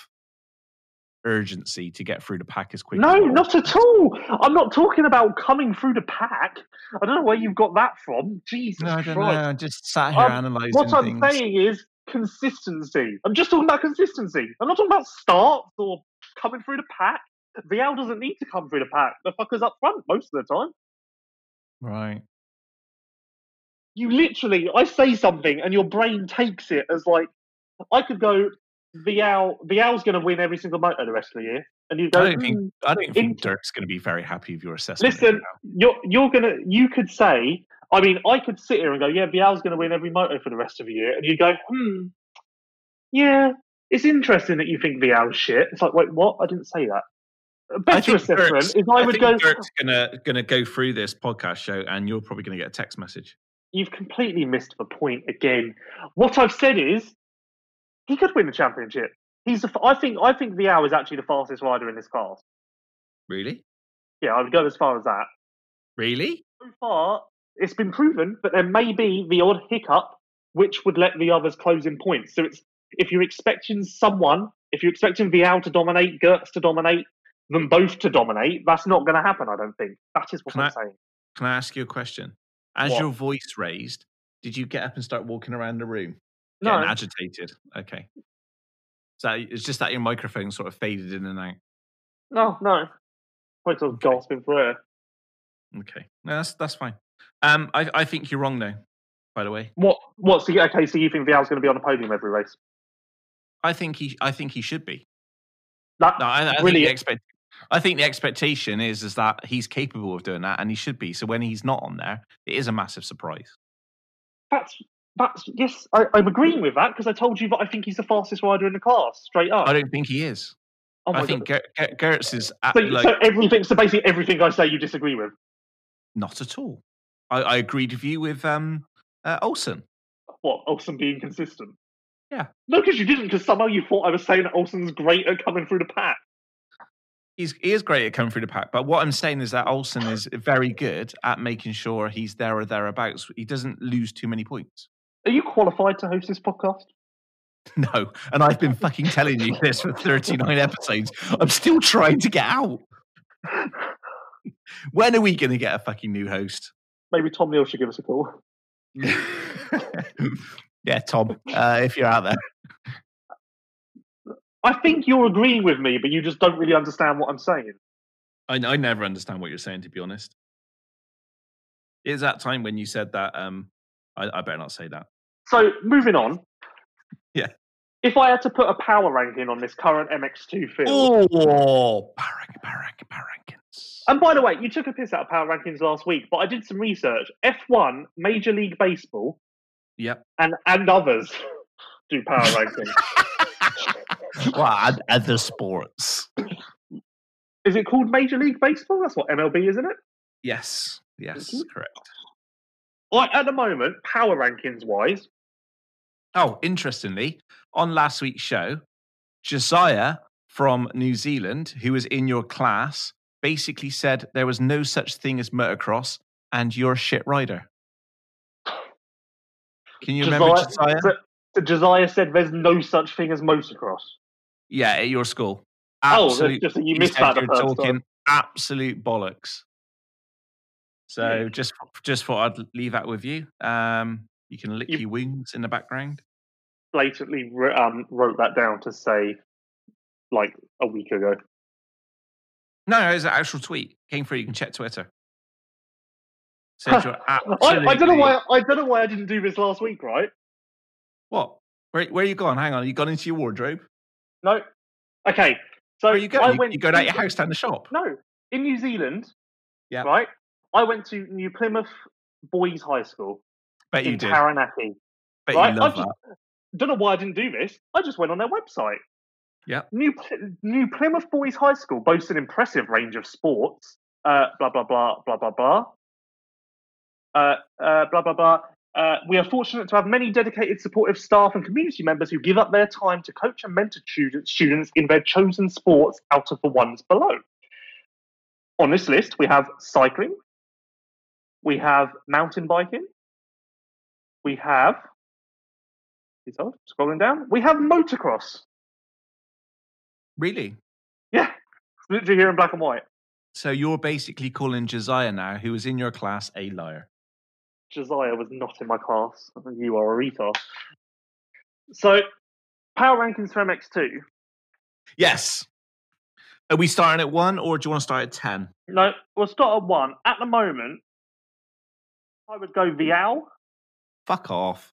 urgency to get through the pack as quickly. No, not at all. I'm not talking about coming through the pack. I don't know where you've got that from. Jesus Christ. No, I don't know. I'm just sat here analysing things. What I'm saying is consistency. I'm just talking about consistency. I'm not talking about starts or coming through the pack. Vial doesn't need to come through the pack. The fucker's up front most of the time. Right. You literally, I say something and your brain takes it as like, I could go, Vial's going to win every single motor the rest of the year. And you go, I don't think Dirk's going to be very happy with your assessment. Listen, you could say, I mean, I could sit here and go, yeah, Vial's going to win every motor for the rest of the year. And you go, yeah, it's interesting that you think Vial's shit. It's like, wait, what? I didn't say that. A better assessment is I would go. Dirk's going to go through this podcast show and you're probably going to get a text message. You've completely missed the point again. What I've said is he could win the championship. I think Vial is actually the fastest rider in this class. Really? Yeah, I would go as far as that. Really? So far, it's been proven, but there may be the odd hiccup which would let the others close in points. So it's if you're expecting Vial to dominate, Gertz to dominate, them both to dominate, that's not going to happen, I don't think. That is what I'm saying. Can I ask you a question? As your voice raised, did you get up and start walking around the room? No. Getting agitated? Okay. So it's just that your microphone sort of faded in and out? No. Quite sort of gasping for air. Okay. No, that's fine. I think you're wrong, though, by the way. So you think Vial's going to be on the podium every race? I think he should be. I think the expectation is that he's capable of doing that, and he should be. So when he's not on there, it is a massive surprise. Yes, I'm agreeing with that because I told you that I think he's the fastest rider in the class, straight up. I don't think he is. Oh I think Gertz is... So basically everything I say you disagree with? Not at all. I agreed with you with Olsen. What, Olsen being consistent? Yeah. No, because you didn't, because somehow you thought I was saying that Olsen's great at coming through the pack. He is great at coming through the pack, but what I'm saying is that Olsen is very good at making sure he's there or thereabouts. He doesn't lose too many points. Are you qualified to host this podcast? No, and I've been fucking telling you this for 39 episodes. I'm still trying to get out. When are we going to get a fucking new host? Maybe Tom Neal should give us a call. Yeah, Tom, if you're out there. I think you're agreeing with me, but you just don't really understand what I'm saying. I never understand what you're saying, to be honest. It's that time when you said that. I better not say that. So, moving on. Yeah. If I had to put a power ranking on this current MX2 field... Oh, power rankings. And by the way, you took a piss out of power rankings last week, but I did some research. F1, Major League Baseball, yep, and others do power rankings. Well, and other sports. Is it called Major League Baseball? That's what MLB, isn't it? Yes, correct. At the moment, power rankings-wise... Oh, interestingly, on last week's show, Josiah from New Zealand, who was in your class, basically said there was no such thing as motocross and you're a shit rider. Can you remember Josiah? So Josiah said there's no such thing as motocross. Yeah, at your school. Absolute, just you missed that. You're talking absolute bollocks. So yeah. just thought I'd leave that with you. You can lick your wings in the background. Blatantly wrote that down to say, like, a week ago. No, it was an actual tweet. Came through, you can check Twitter. Said you're absolutely... I don't know why I didn't do this last week, right? What? Where are you gone? Hang on, you gone into your wardrobe? No. Okay. So where you go? You go down your house, down the shop? No. in New Zealand, yeah, right, I went to New Plymouth Boys High School. Bet in you did. Taranaki. Bet right? You love that. Don't know why I didn't do this. I just went on their website. Yeah. New Plymouth Boys High School boasts an impressive range of sports. Blah, blah, blah, blah, blah, blah. Blah, blah, blah. We are fortunate to have many dedicated, supportive staff and community members who give up their time to coach and mentor students in their chosen sports out of the ones below. On this list, we have cycling. We have mountain biking. We have... scrolling down. We have motocross. Really? Yeah. It's literally here in black and white. So you're basically calling Josiah now, who was in your class, a liar. Josiah was not in my class. You are a retard. So, power rankings for MX2. Yes. Are we starting at 1 or do you want to start at 10? No, we'll start at 1. At the moment, I would go Vial. Fuck off.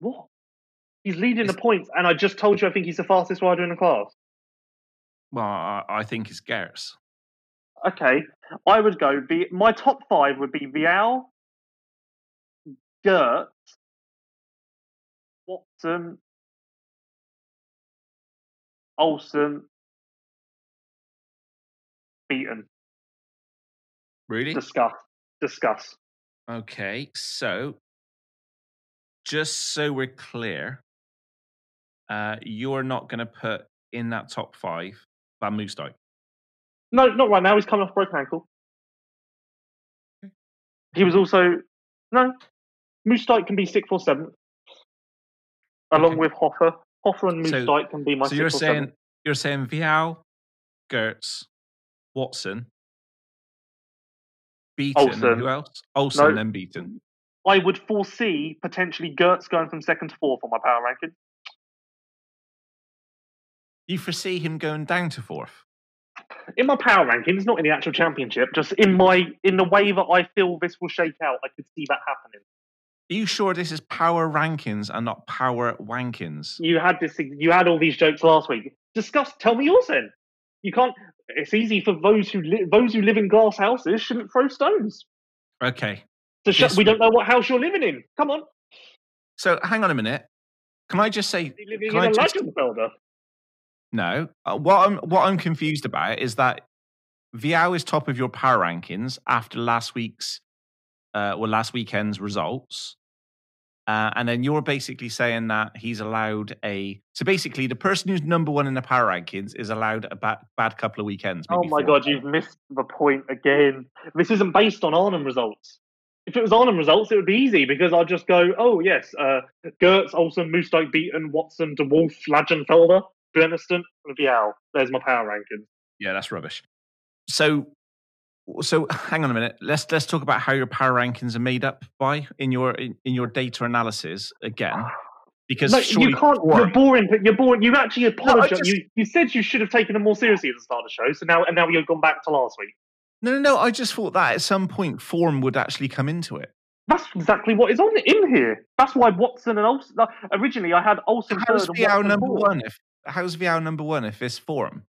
What? He's leading the points, and I just told you I think he's the fastest rider in the class. Well, I think it's Gertz. Okay, I would go... my top 5 would be Vial, Gertz, Watson, Olsen, Beaton. Really? Discuss. Okay, so... just so we're clear, you're not going to put in that top 5 Van Moose Dyke. No, not right now. He's coming off broken ankle. Okay. He was also... no, Moose Dyke can be 6th or 7th, along with Hoffer. Hoffer and Moose Dyke can be my 6th or 7th. So you're saying Vial, Gertz, Watson, Beaton, Olsen. And who else? Olsen, no. Then Beaton. I would foresee potentially Gertz going from 2nd to 4th on my power ranking. You foresee him going down to 4th? In my power rankings, not in the actual championship, just in the way that I feel this will shake out, I could see that happening. Are you sure this is power rankings and not power wankings? You had all these jokes last week. Discuss. Tell me yours then. You can't. It's easy for those who live in glass houses shouldn't throw stones. Okay. So we don't know what house you're living in. Come on. So hang on a minute. Can I just say? You're living in a Lagenfelder. No. What I'm confused about is that Vial is top of your power rankings after last weekend's results, and then you're basically saying that he's allowed a. So basically, the person who's number 1 in the power rankings is allowed a bad couple of weekends. Maybe 4. God, you've missed the point again. This isn't based on Arnhem results. If it was Arnhem results, it would be easy because I'd just go, oh, yes, Gertz, Olsen, Moose Dyke, Beaton, Watson, DeWolf, Lagenfelder, Brenniston, and Vial. There's my power ranking. Yeah, that's rubbish. So hang on a minute. Let's talk about how your power rankings are made up by in your data analysis again. Because no, you can't. You're boring. You actually apologise. No, you said you should have taken them more seriously at the start of the show. So now you've gone back to last week. No. I just thought that at some point form would actually come into it. That's exactly what is on in here. That's why Watson and Olsen... originally, I had Olsen how's third and number 4. How's Vial number 1 if it's form?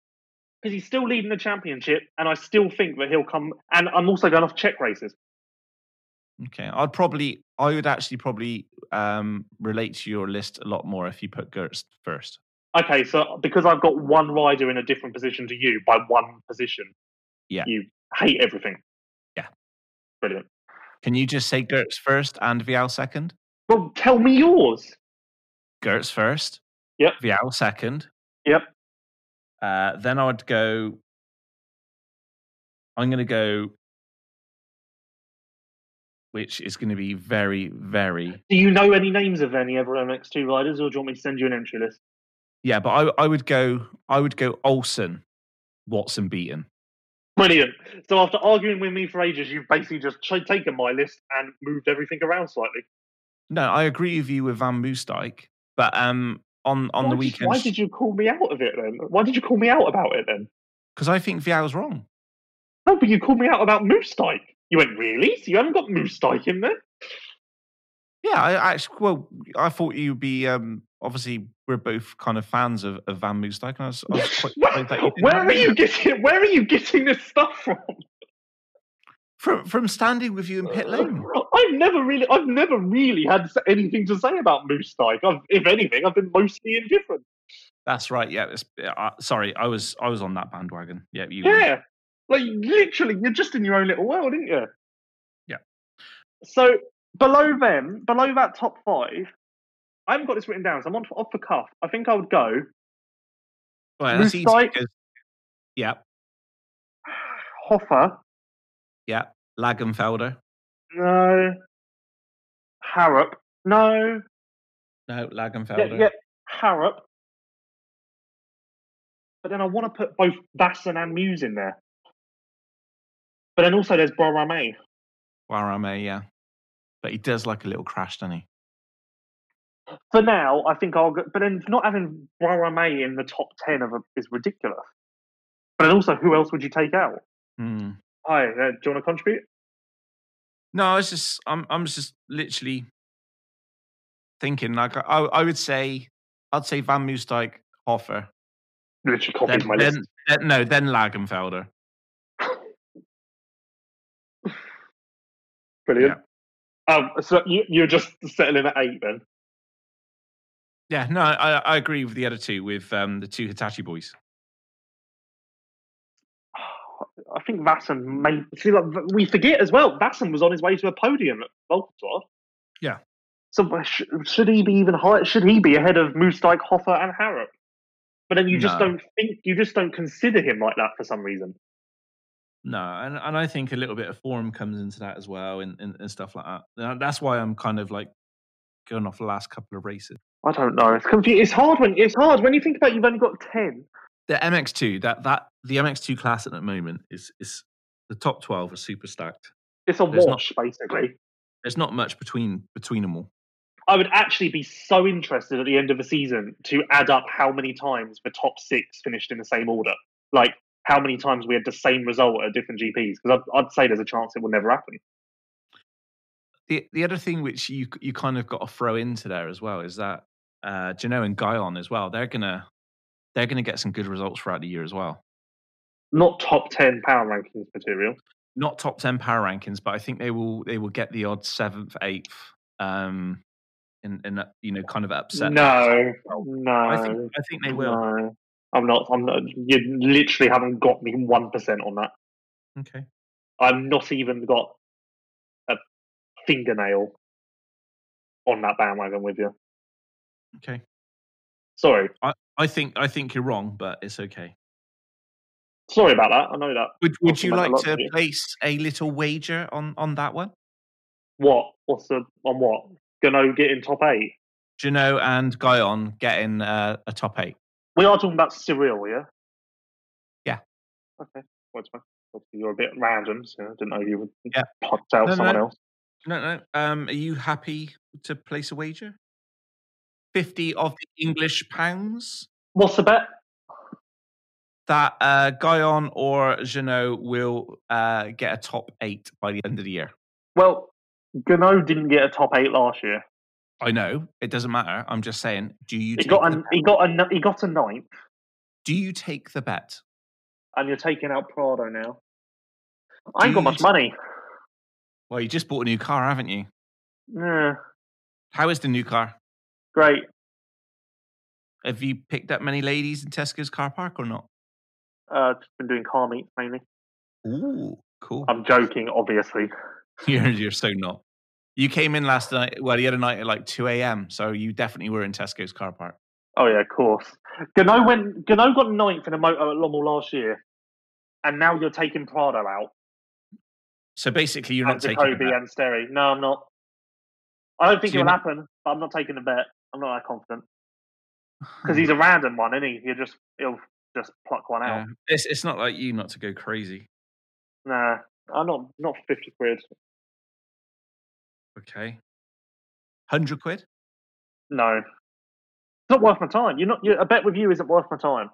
Because he's still leading the championship, and I still think that he'll come... And I'm also going off Czech races. Okay. I would actually relate to your list a lot more if you put Gertz first. Okay, so because I've got one rider in a different position to you by one position. Yeah. You hate everything. Yeah. Brilliant. Can you just say Gertz first and Vial second? Well, tell me yours. Gertz first. Yep. Vial second. Yep. Then I would go... I'm going to go... which is going to be very, very... Do you know any names of any other MX2 riders, or do you want me to send you an entry list? Yeah, but I would go Olsen, Watson, Beaton. Brilliant. So after arguing with me for ages, you've basically just taken my list and moved everything around slightly. No, I agree with you with Van Moose Dyke, but on the weekend... Why did you call me out of it then? Why did you call me out about it then? Because I think Vial's wrong. No, but you called me out about Moose Dyke. You went, really? So you haven't got Moose Dyke in there? Yeah, I thought you'd be obviously we're both kind of fans of Van Moose Dyke. And I was quite where are you getting this stuff from? From standing with you in pit lane. I've never really had anything to say about Moose Dyke. If anything, I've been mostly indifferent. That's right. Yeah. Sorry, I was on that bandwagon. Yeah. Yeah. Like literally, you're just in your own little world, aren't you? Yeah. So below them, below that top five, I haven't got this written down. So I'm on off the cuff. I think I would go. Well, that's easy. Because, yeah. Hoffer. Yeah. Lagenfelder. No. Harrop. No. No, Lagenfelder. Yeah, Harrop. But then I want to put both Basson and Muse in there. But then also there's Boirame. Boirame, yeah. But he does like a little crash, doesn't he? For now, I think I'll go. But then not having Boirame in the top 10 is ridiculous. But then also, who else would you take out? Mm. Hi, do you want to contribute? No, it's just I'm just literally thinking like I'd say Van Moose Dyke, Hoffer. Literally copied my list. Then Lagenfelder. Brilliant. Yeah. So you're just settling at 8 then? Yeah, no, I agree with the other two, with the two Hitachi boys. I think Vasson we forget as well, Vasson was on his way to a podium at Volkswagen. Yeah. So should he be even higher? Should he be ahead of Moose Dyke, Hoffer and Harrop? But then you just don't consider him like that for some reason. No, and I think a little bit of form comes into that as well, and stuff like that. That's why I'm kind of like going off the last couple of races. I don't know. It's confusing. It's hard when you think about you've only got 10. The MX2, the MX2 class at the moment is the top 12 are super stacked. It's a wash, basically. There's not much between them all. I would actually be so interested at the end of the season to add up how many times the top 6 finished in the same order. Like, how many times we had the same result at different GPs. Because I'd say there's a chance it will never happen. The other thing which you kind of got to throw into there as well is that Geno and Guyon as well, they're gonna get some good results throughout the year as well. Not top 10 power rankings material. Not top 10 power rankings, but I think they will get the odd 7th, 8th. And you know, kind of upset. No. I think they will. No. I'm not. You literally haven't got me 1% on that. Okay. I've not even got a fingernail on that bandwagon with you. Okay. Sorry. I think you're wrong, but it's okay. Sorry about that. I know that. Would you like to place a little wager on that one? What? On what? Geno getting top 8. Geno and Guyon getting a top 8. We are talking about Cyril, yeah? Yeah. Okay. Well, obviously you're a bit random, so I didn't know you would punch out someone else. No. Are you happy to place a wager? 50 of the English pounds. What's the bet? That Guyon or Geno will get a top 8 by the end of the year. Well, Geno didn't get a top 8 last year. I know it doesn't matter. I'm just saying. Do you? He got a 9th. Do you take the bet? And you're taking out Prado now. I ain't got much money. Well, you just bought a new car, haven't you? Yeah. How is the new car? Great. Have you picked up many ladies in Tesco's car park or not? Just been doing car meets mainly. Ooh, cool. I'm joking, obviously. You're so not. You came in last night, well, the other night at like 2 a.m., so you definitely were in Tesco's car park. Oh, yeah, of course. Geno got 9th in a moto at Lommel last year, and now you're taking Prado out. So basically you're not taking the bet. Jacobi and Steri. No, I'm not. I don't think it will happen, but I'm not taking the bet. I'm not that confident. Because he's a random one, isn't he? He'll just pluck one out. It's not like you not to go crazy. Nah, I'm not 50 quid. Okay. 100 quid? No. It's not worth my time. A bet with you isn't worth my time.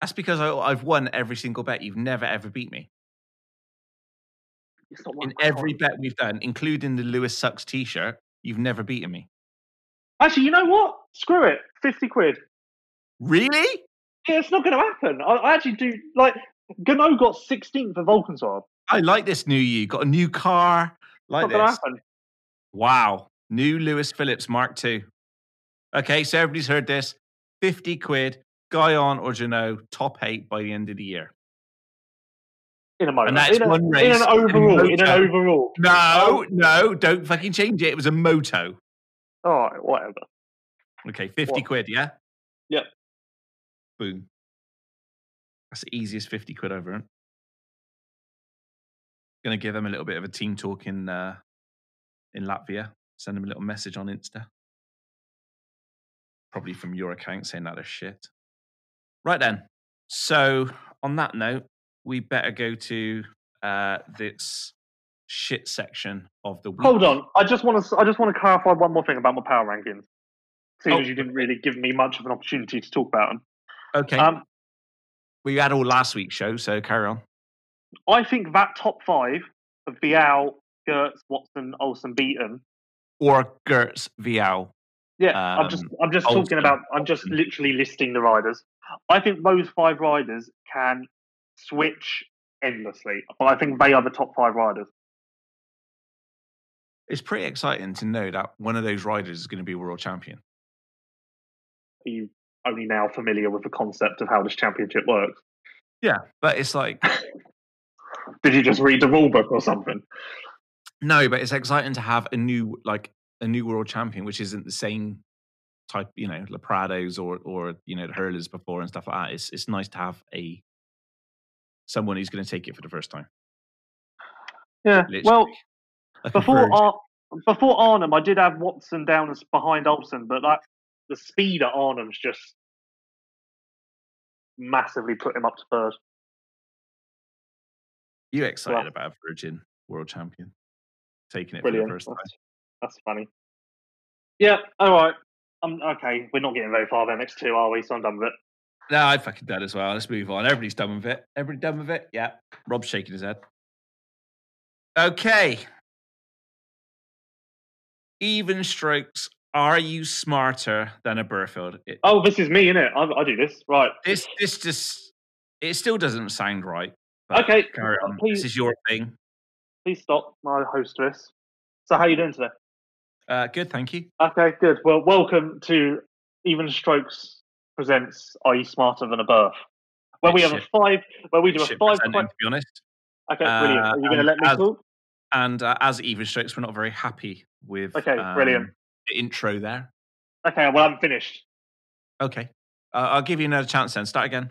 That's because I've won every single bet. You've never, ever beat me. It's not worth bet we've done, including the Lewis Sucks t-shirt, you've never beaten me. Actually, you know what? screw it, 50 quid. Really? Yeah, it's not going to happen. I actually do, like, Gano got 16th at Volkenswagen. I like this new you. Got a new car. Like this. Happen. Wow. New Lewis Phillips Mark II. Okay, so everybody's heard this. 50 quid, Guyon or Geno, top 8 by the end of the year. In a moment. And that's one race. In an overall. No, don't fucking change it. It was a moto. All right, whatever. Okay, 50 quid, yeah? Yep. Boom. That's the easiest 50 quid I've earned. Going to give them a little bit of a team talk in Latvia. Send them a little message on Insta. Probably from your account saying that is shit. Right then. So on that note, we better go to this shit section of the week. Hold on. I just want to clarify one more thing about my power rankings. Seeing as you didn't really give me much of an opportunity to talk about them. Okay. We had all last week's show, so carry on. I think that top 5 of Vial, Gertz, Watson, Olsen, Beaton. Or Gertz, Vial. Yeah, I'm just Olsen, talking about, I'm just literally listing the riders. I think those 5 riders can switch endlessly. I think they are the top 5 riders. It's pretty exciting to know that one of those riders is going to be world champion. Are you only now familiar with the concept of how this championship works? Yeah, but it's like... Did you just read the rule book or something? No, but it's exciting to have a new world champion, which isn't the same type, you know, the Prados or you know, the hurlers before and stuff like that. It's nice to have someone who's going to take it for the first time. Yeah, literally. Well, before Arnhem, I did have Watson down as behind Olsen, but that the speed at Arnhem's just massively put him up to first. You excited about a Virgin world champion taking it for the first time? That's funny. Yeah, all right. Okay, we're not getting very far there next 2, are we? So I'm done with it. No, I'm fucking done as well. Let's move on. Everybody's done with it. Everybody done with it? Yeah. Rob's shaking his head. Okay. Evenstrokes. Are you smarter than a Burfield? This is me, innit? I do this. Right. This just... It still doesn't sound right. But okay, carry on. Please, this is your thing. Please stop my hostess. So how are you doing today? Good, thank you. Okay, good. Well, welcome to Evenstrokes presents Are You Smarter Than a Birth? Where we have a 5 question. To be honest. Okay, brilliant. Are you going to let me talk? And as Evenstrokes, we're not very happy with brilliant. The intro there. Okay, well, I'm finished. Okay. I'll give you another chance then. Start again.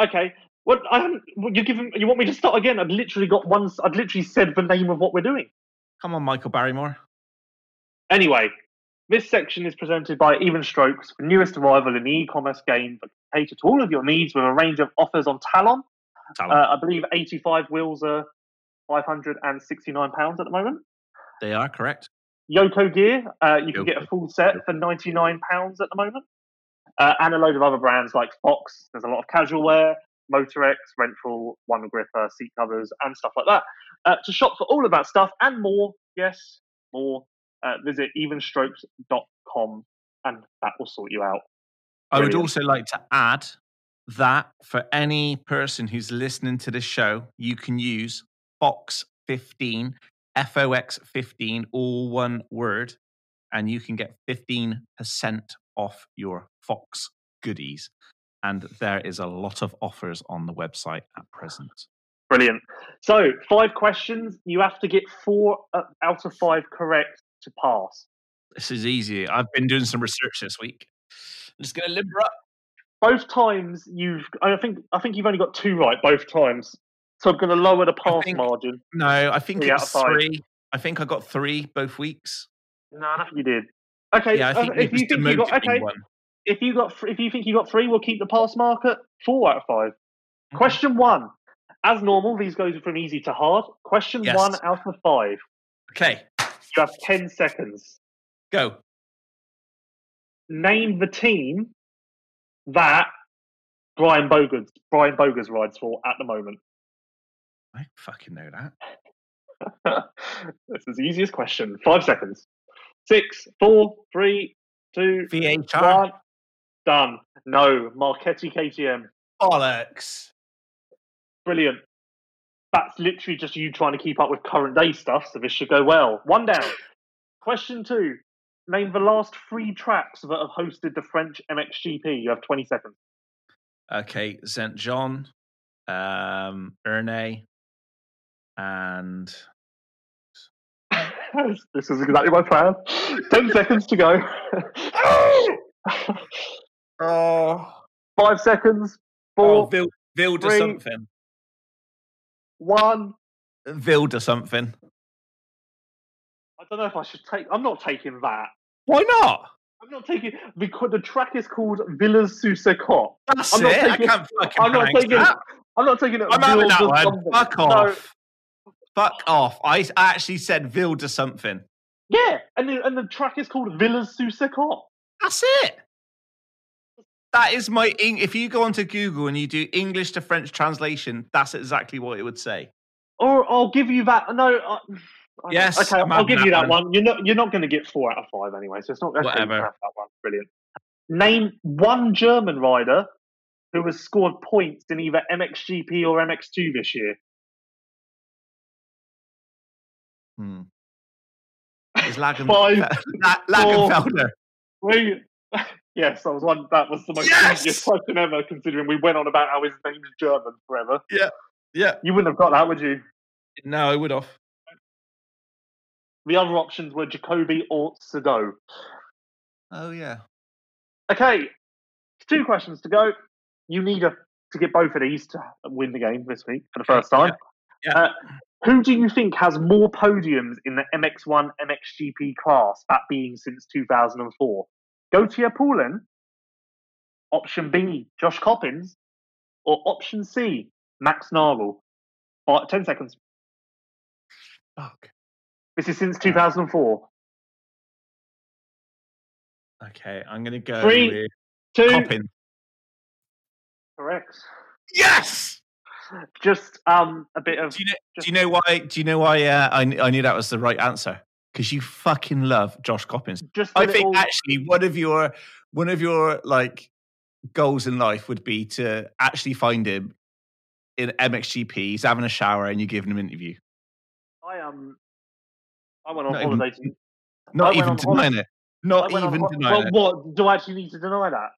Okay. What you want me to start again? I'd literally said the name of what we're doing. Come on, Michael Barrymore. Anyway, this section is presented by Evenstrokes, the newest arrival in the e-commerce game that can cater to all of your needs with a range of offers on Talon. I believe 85 wheels are £569 at the moment. They are correct. Yoko gear, you can get a full set for £99 at the moment, and a load of other brands like Prox. There's a lot of casual wear. Motorex, Renfrew, One Gripper, seat covers, and stuff like that. To shop for all of that stuff and more, visit evenstrokes.com and that will sort you out. Brilliant. I would also like to add that for any person who's listening to this show, you can use FOX15, FOX15, all one word, and you can get 15% off your Fox goodies. And there is a lot of offers on the website at present. Brilliant. So, 5 questions. You have to get 4 out of 5 correct to pass. This is easy. I've been doing some research this week. I'm just going to limber up. Both times I think you've only got 2 right both times. So I'm going to lower the pass margin. No, I think it's 3. I think I got 3 both weeks. No, I think you did. Okay. Yeah, I think you got one. If you think you got 3, we'll keep the pass mark at 4 out of 5. Mm-hmm. Question 1. As normal, these go from easy to hard. Question 1 out of 5. Okay. You have 10 seconds. Go. Name the team that Brian Bogers rides for at the moment. I fucking know that. This is the easiest question. 5 seconds. 6, 4, 3, two, VHR. One. Done. No. Marchetti KTM. Bollocks. Brilliant. That's literally just you trying to keep up with current day stuff, so this should go well. One down. Question two. Name the last three tracks that have hosted the French MXGP. You have 20 seconds. Okay, Saint John, Ernay, and... This is exactly my plan. 10 seconds to go. Oh. 5 seconds. Four. Oh, Vilda something. One. Vilda something. I don't know if I should take... I'm not taking that. Why not? I'm not taking... Because the track is called Villas sous Secot. That's it. Taking, I can't fucking I'm not taking it. I'm having that one. Something. Fuck off. No. Fuck off. I actually said Vilda something. Yeah. And the track is called Villas sous Secot. That's it. That is my... If you go onto Google and you do English to French translation, that's exactly what it would say. Or I'll give you that... No... Yes. Okay, I'll give you that one. You're not going to get 4 out of 5 anyway, so it's not. Whatever. That one. Brilliant. Name one German rider who has scored points in either MXGP or MX2 this year. Is Lagenfelder? Yes, I was one. That was the most easiest question ever, considering we went on about how his name's German forever. Yeah. Yeah. You wouldn't have got that, would you? No, I would have. The other options were Jacoby or Sado. Oh, yeah. Okay, 2 questions to go. You need to get both of these to win the game this week for the first time. Yeah. Yeah. Who do you think has more podiums in the MX1 MXGP class, that being since 2004? Gautier Poulin, option B, Josh Coppins, or option C, Max Narl? 10 seconds. Fuck. This is since 2004. Okay, I'm going to go 3, 2... Coppin. Correct. Yes! Just a bit of... Do you know why I knew that was the right answer? Because you fucking love Josh Coppins. I think actually one of your like goals in life would be to actually find him in MXGP. He's having a shower and you're giving him an interview. I went on holiday. Not even denying it. Not even denying it. What do I actually need to deny that?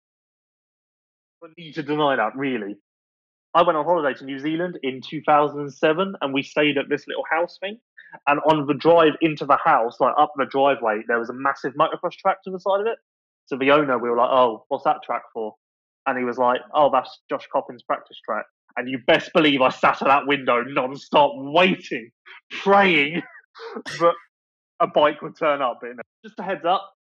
I need to deny that, really. I went on holiday to New Zealand in 2007, and we stayed at this little house thing. And on the drive into the house, like up the driveway, there was a massive motocross track to the side of it. So the owner, we were like, "Oh, what's that track for?" And he was like, "Oh, that's Josh Coppins' practice track." And you best believe I sat at that window non-stop, waiting, praying, but. A bike would turn up. But just a heads up,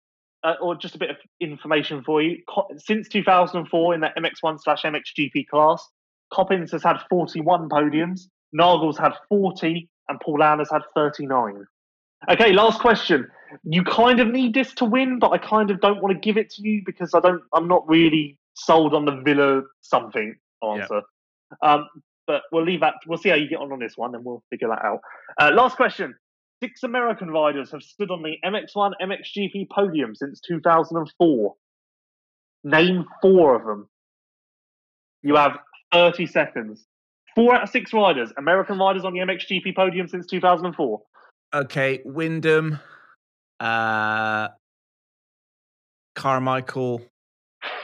or just a bit of information for you. Since 2004, in the MX1/MXGP class, Coppins has had 41 podiums, Nargle's had 40, and Poulin has had 39. Okay, last question. You kind of need this to win, but I kind of don't want to give it to you because I'm not really sold on the Villa something answer. Yeah. But we'll leave that. We'll see how you get on this one, and we'll figure that out. Last question. 6 American riders have stood on the MX1 MXGP podium since 2004. Name 4 of them. You have 30 seconds. 4 out of 6 riders, American riders on the MXGP podium since 2004. Okay, Wyndham, Carmichael,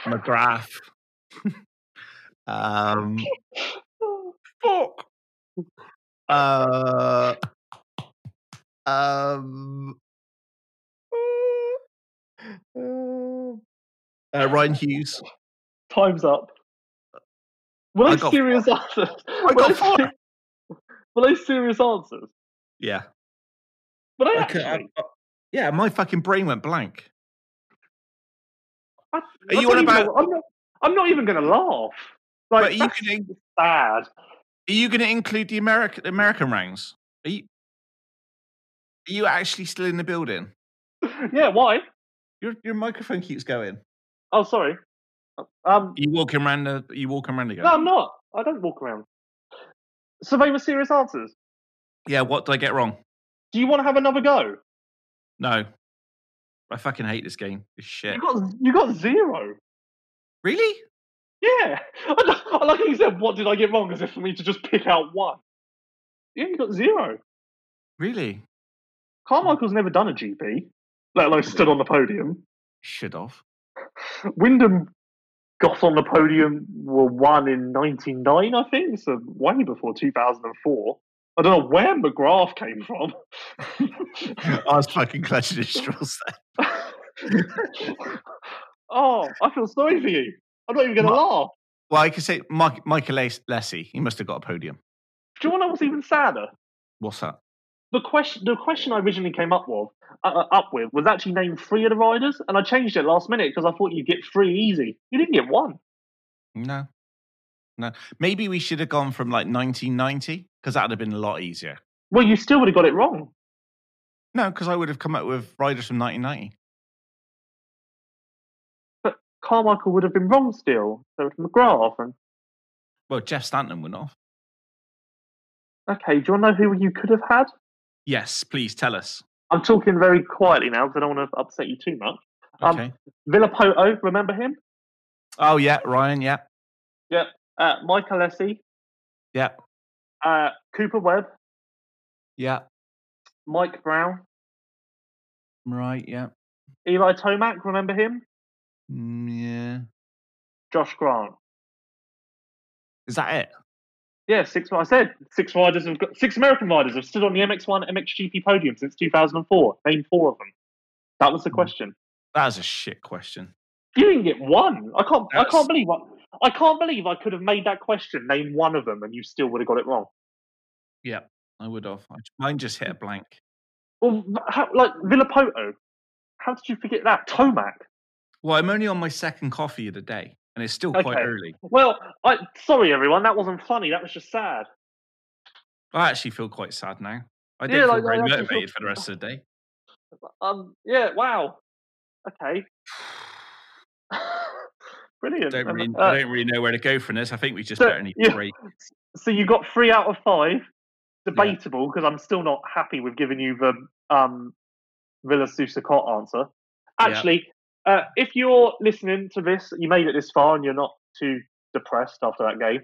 McGrath. Fuck. Ryan Hughes. Time's up. Were those serious answers? Were those serious answers? Yeah. But I actually... Yeah, my fucking brain went blank. I'm not even going to laugh. Like, but that's sad. Are you going to include the American rounds? Are you actually still in the building? Yeah, why? Your microphone keeps going. Oh, sorry. You walking around again? No, I'm not. I don't walk around. So they were serious answers? Yeah, what did I get wrong? Do you want to have another go? No. I fucking hate this game. It's shit. You got zero. Really? Yeah. I like how you said, what did I get wrong? As if for me to just pick out one. Yeah, you got zero. Really? Carmichael's never done a GP, let alone stood on the podium. Should have. Wyndham got on the podium, were one in 99, I think, so way before 2004. I don't know where McGrath came from. I was fucking clutching his straws then. Oh, I feel sorry for you. I'm not even going to laugh. Well, I could say Michael Lessie. He must have got a podium. Do you want to know what's even sadder? What's that? The question I originally came up with was actually name three of the riders, and I changed it last minute because I thought you'd get three easy. You didn't get one. No. Maybe we should have gone from like 1990 because that would have been a lot easier. Well, you still would have got it wrong. No, because I would have come up with riders from 1990. But Carmichael would have been wrong still. So would McGrath and... Well, Jeff Stanton went off. Okay, do you want to know who you could have had? Yes, please tell us. I'm talking very quietly now because I don't want to upset you too much. Okay. Villapoto, remember him? Oh, yeah, Ryan, yeah. Yeah. Michael Lessie. Yeah. Cooper Webb. Yeah. Mike Brown. Right, yeah. Eli Tomac, remember him? Yeah. Josh Grant. Is that it? Yeah, six American riders have stood on the MX1 MXGP podium since 2004. Name four of them. That was the question. That was a shit question. You didn't get one. I can't believe I could have made that question. Name one of them, and you still would have got it wrong. Yeah, I would have. Mine just hit a blank. Well, Villapoto. How did you forget that? Tomac. Well, I'm only on my second coffee of the day. And it's still quite early. Well, sorry, everyone. That wasn't funny. That was just sad. I actually feel quite sad now. I didn't feel very motivated for the rest of the day. Yeah, wow. Okay. Brilliant. I don't really know where to go from this. I think we just better need a break. So you got 3 out of 5. Debatable, because I'm still not happy with giving you the Villa Sousakot answer. Actually... Yeah. If you're listening to this, you made it this far and you're not too depressed after that game,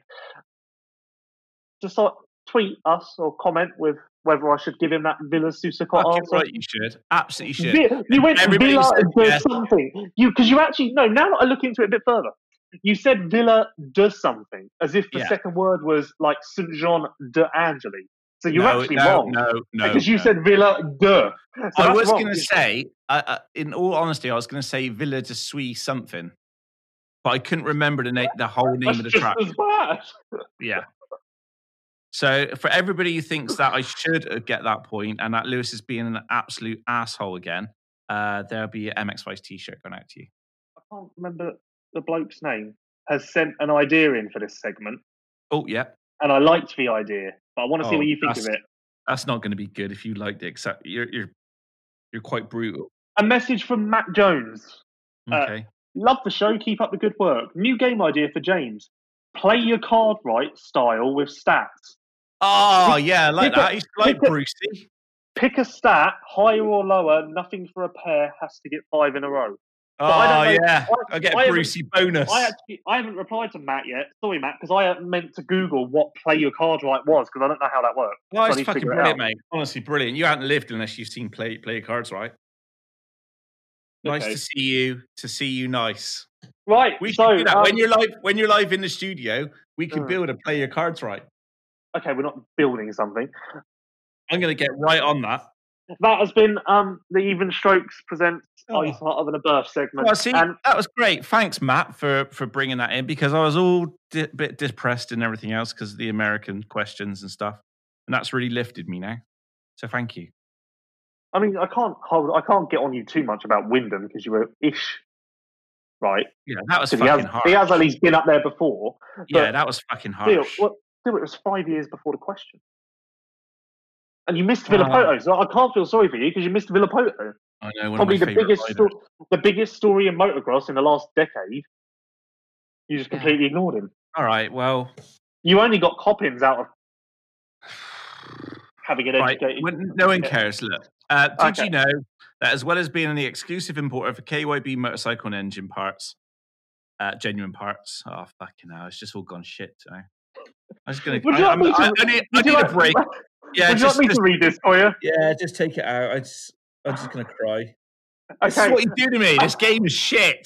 just tweet us or comment with whether I should give him that Villa Sousakot answer. Right, you should. Absolutely should. You went Villa does something. Because you actually, no, now that I look into it a bit further, you said Villa does something, as if the second word was like St. Jean de Angeli. So you're wrong. No. Because you said Villa de. So I was going to say, in all honesty, I was going to say Villa de Suis something. But I couldn't remember the whole name of the track. That's just as bad. Yeah. So for everybody who thinks that I should get that point and that Lewis is being an absolute asshole again, there'll be an MX5 t-shirt going out to you. I can't remember the bloke's name. Has sent an idea in for this segment. Oh, yeah. And I liked the idea. But I want to see what you think of it. That's not going to be good if you liked it, except you're quite brutal. A message from Matt Jones. Okay. Love the show. Keep up the good work. New game idea for James. Play your card right style with stats. Oh, yeah. I like that. He's like Brucey. Pick a stat, higher or lower, nothing for a pair, has to get 5 in a row. But I get a Brucey bonus. I haven't replied to Matt yet. Sorry, Matt, because I meant to Google what play your card right was, because I don't know how that works. Well, it's fucking brilliant, mate. Honestly, brilliant. You haven't lived unless you've seen play your cards right. Okay. Nice to see you. To see you, nice. Right. We should do that. When you're live in the studio, we can build a play your cards right. Okay, we're not building something. I'm going to get right on that. That has been the Evenstrokes presents Ice Heart of an Birth segment. Well, see, that was great. Thanks, Matt, for bringing that in, because I was all bit depressed and everything else because of the American questions and stuff, and that's really lifted me now. So thank you. I mean, I can't get on you too much about Wyndham because you were ish, right? Yeah, that was fucking harsh. He has at least been up there before. Yeah, that was fucking harsh. Still, it was 5 years before the question. And you missed Villapoto, so I can't feel sorry for you because you missed Villapoto. I know, one probably of my the biggest story in motocross in the last decade. You just completely ignored him. All right, well, you only got Coppins out of having an educated. Well, no one cares. Look, did you know as well as being the exclusive importer for KYB motorcycle and engine parts, genuine parts. Oh, fucking hell. It's just all gone shit today. I'm just going to... I need a break. Yeah, would you like me to read this for you? Yeah, just take it out. I'm just going to cry. Okay. This is what you do to me. This game is shit.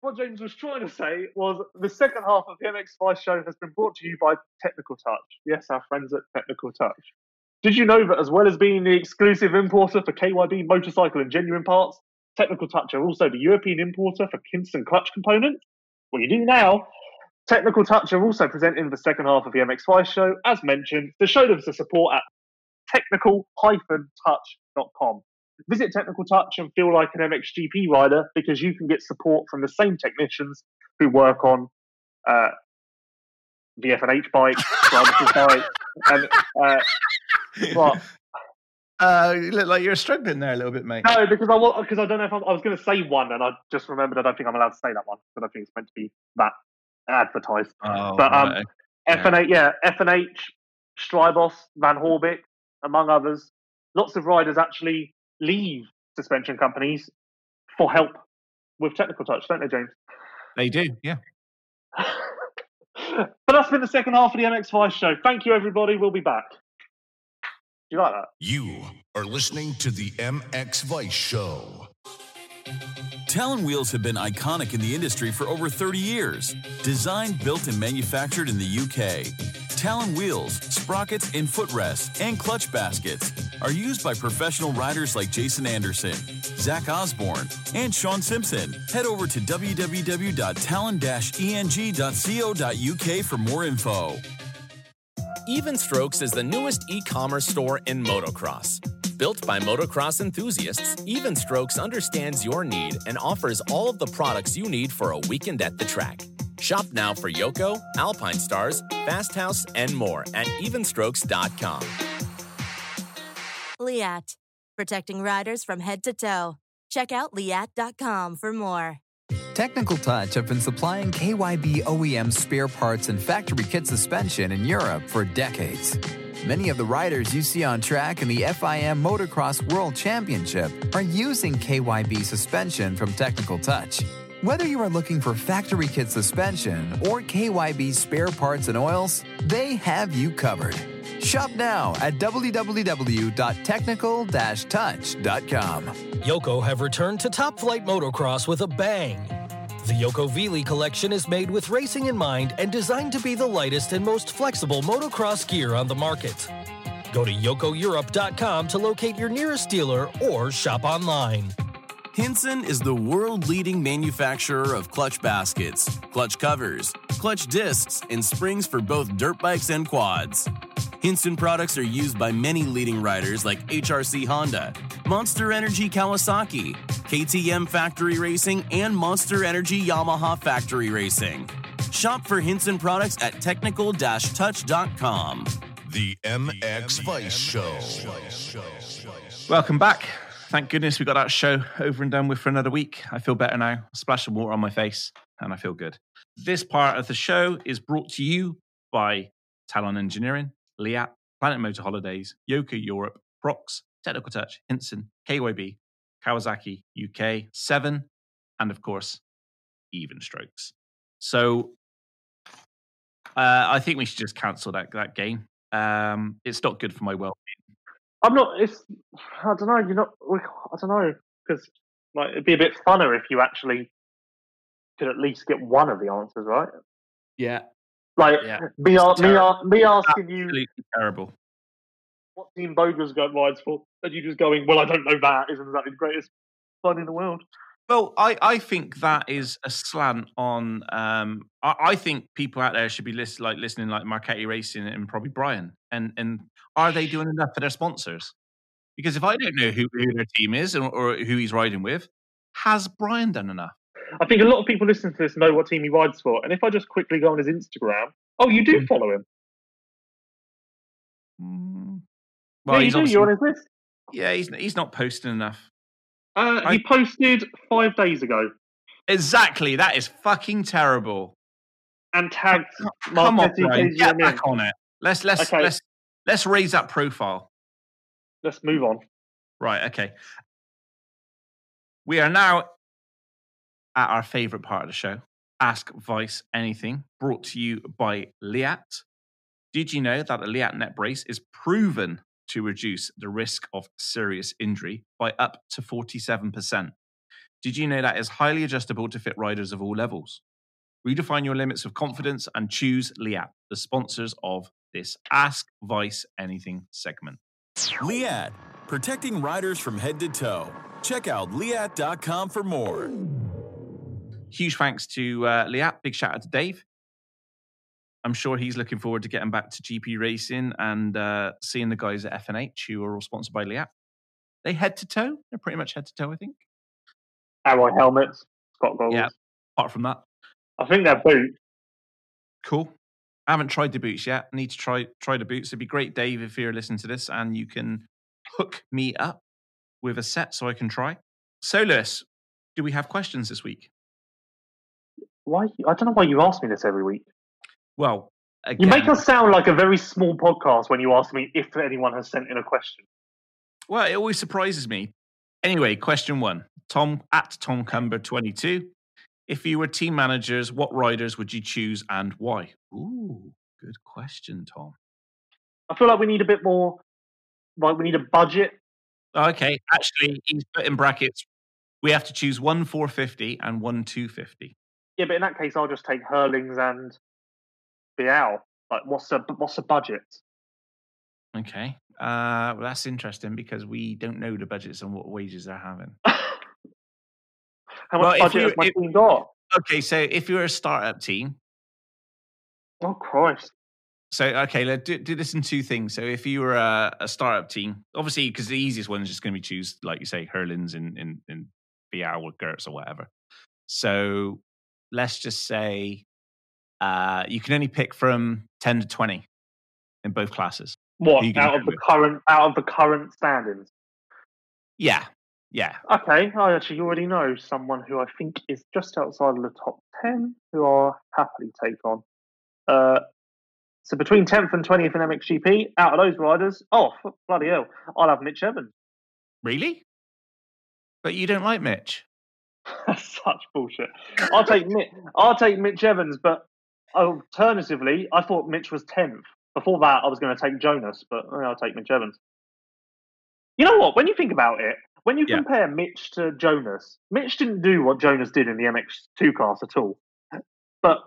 What James was trying to say was the second half of the MX5 show has been brought to you by Technical Touch. Yes, our friends at Technical Touch. Did you know that as well as being the exclusive importer for KYB motorcycle and genuine parts, Technical Touch are also the European importer for Hinson clutch components? Well, you do now. Technical Touch are also presenting the second half of the MX5 show. As mentioned, the show gives the support at technical-touch.com. Visit Technical Touch and feel like an MXGP rider because you can get support from the same technicians who work on the F&H bike, bike, and what? You look like you're struggling there a little bit, mate. No, because I don't know if I was going to say one, and I just remembered I don't think I'm allowed to say that one because I think it's meant to be that advertised. Oh, but right. F&H, yeah, F&H, Strybos, Van Horbick, among others. Lots of riders actually leave suspension companies for help with Technical Touch, don't they, James? They do, yeah. But that's been the second half of the MX5 show. Thank you, everybody. We'll be back. Do you like that? You are listening to the MX Vice Show. Talon wheels have been iconic in the industry for over 30 years. Designed, built, and manufactured in the UK. Talon wheels, sprockets, and footrests, and clutch baskets are used by professional riders like Jason Anderson, Zach Osborne, and Sean Simpson. Head over to www.talon-eng.co.uk for more info. Evenstrokes is the newest e-commerce store in motocross. Built by motocross enthusiasts, Evenstrokes understands your need and offers all of the products you need for a weekend at the track. Shop now for Yoko, Alpine Stars, Fast House, and more at evenstrokes.com. Liat, protecting riders from head to toe. Check out liat.com for more. Technical Touch have been supplying KYB OEM spare parts and factory kit suspension in Europe for decades. Many of the riders you see on track in the FIM Motocross World Championship are using KYB suspension from Technical Touch. Whether you are looking for factory kit suspension or KYB spare parts and oils, they have you covered. Shop now at www.technical-touch.com. Yoko have returned to Top Flight Motocross with a bang. The Yoko Vili collection is made with racing in mind and designed to be the lightest and most flexible motocross gear on the market. Go to yokoeurope.com to locate your nearest dealer or shop online. Hinson is the world-leading manufacturer of clutch baskets, clutch covers, clutch discs, and springs for both dirt bikes and quads. Hinson products are used by many leading riders like HRC Honda, Monster Energy Kawasaki, KTM Factory Racing, and Monster Energy Yamaha Factory Racing. Shop for Hinson products at technical-touch.com. The MX Vice Show. Welcome back. Thank goodness we got that show over and done with for another week. I feel better now. I splashed some water on my face and I feel good. This part of the show is brought to you by Talon Engineering, Liap, Planet Motor Holidays, Yoko Europe, Prox, Technical Touch, Hinson, KYB, Kawasaki UK, Seven, and of course, Evenstrokes. So I think we should just cancel that game. It's not good for my well-being. I don't know. I don't know, because like it'd be a bit funner if you actually could at least get one of the answers right. Yeah. Like me asking you. Terrible. What team Boger's got rides for? And you just going, well, I don't know, that isn't exactly the greatest fun in the world. Well, I think that is a slant on. I think people out there should be listening, like Marchetti Racing and probably Brian. And are they doing enough for their sponsors? Because if I don't know who their team is or who he's riding with, has Brian done enough? I think a lot of people listening to this know what team he rides for. And if I just quickly go on his Instagram, oh, you do follow him. Well, yeah, you do. You're on his list. Yeah, he's not posting enough. He posted 5 days ago. Exactly. That is fucking terrible. And tagged. Come on, Brian. Get back on it. Let's raise that profile. Let's move on. Right. Okay. We are now at our favourite part of the show, Ask Vice Anything, brought to you by Liap. Did you know that the Liap net brace is proven to reduce the risk of serious injury by up to 47%? Did you know that is highly adjustable to fit riders of all levels? Redefine your limits of confidence and choose Liap, the sponsors of this Ask Vice Anything segment. Liat, protecting riders from head to toe. Check out liat.com for more. Huge thanks to Liat. Big shout out to Dave. I'm sure he's looking forward to getting back to GP racing and seeing the guys at FNH who are all sponsored by Liat. They head to toe. They're pretty much head to toe, I think. Alloy helmets, Scott goggles. Yeah, apart from that. I think they're boots. Cool. I haven't tried the boots yet. I need to try the boots. It'd be great, Dave, if you're listening to this and you can hook me up with a set so I can try. So, Lewis, do we have questions this week? Why? I don't know why you ask me this every week. Well, again, you make us sound like a very small podcast when you ask me if anyone has sent in a question. Well, it always surprises me. Anyway, question one. Tom at TomCumber22. If you were team managers, what riders would you choose and why? Ooh, good question, Tom. I feel like we need a bit more, like we need a budget. Okay, actually, he's put in brackets, we have to choose 1 450 and 1 250. Yeah, but in that case, I'll just take Hurlings and Vial. Like, what's the budget? Okay, well, that's interesting because we don't know the budgets and what wages they're having. How much budget has my team got? Okay, so if you're a startup team. Oh, Christ. So, okay, let's do this in two things. So if you were a startup team, obviously, because the easiest one is just going to be choose, like you say, Hurlins and BR or Gertz or whatever. So let's just say you can only pick from 10 to 20 in both classes. What, out of the current standings? Yeah. Yeah. Okay. I actually already know someone who I think is just outside of the top 10 who I'll happily take on. So between 10th and 20th in MXGP, out of those riders, oh, bloody hell, I'll have Mitch Evans. Really? But you don't like Mitch? That's such bullshit. I'll take Mitch Evans, but alternatively, I thought Mitch was 10th. Before that, I was going to take Jonas, but I'll take Mitch Evans. You know what? When you think about it, when you compare Mitch to Jonas, Mitch didn't do what Jonas did in the MX2 class at all. But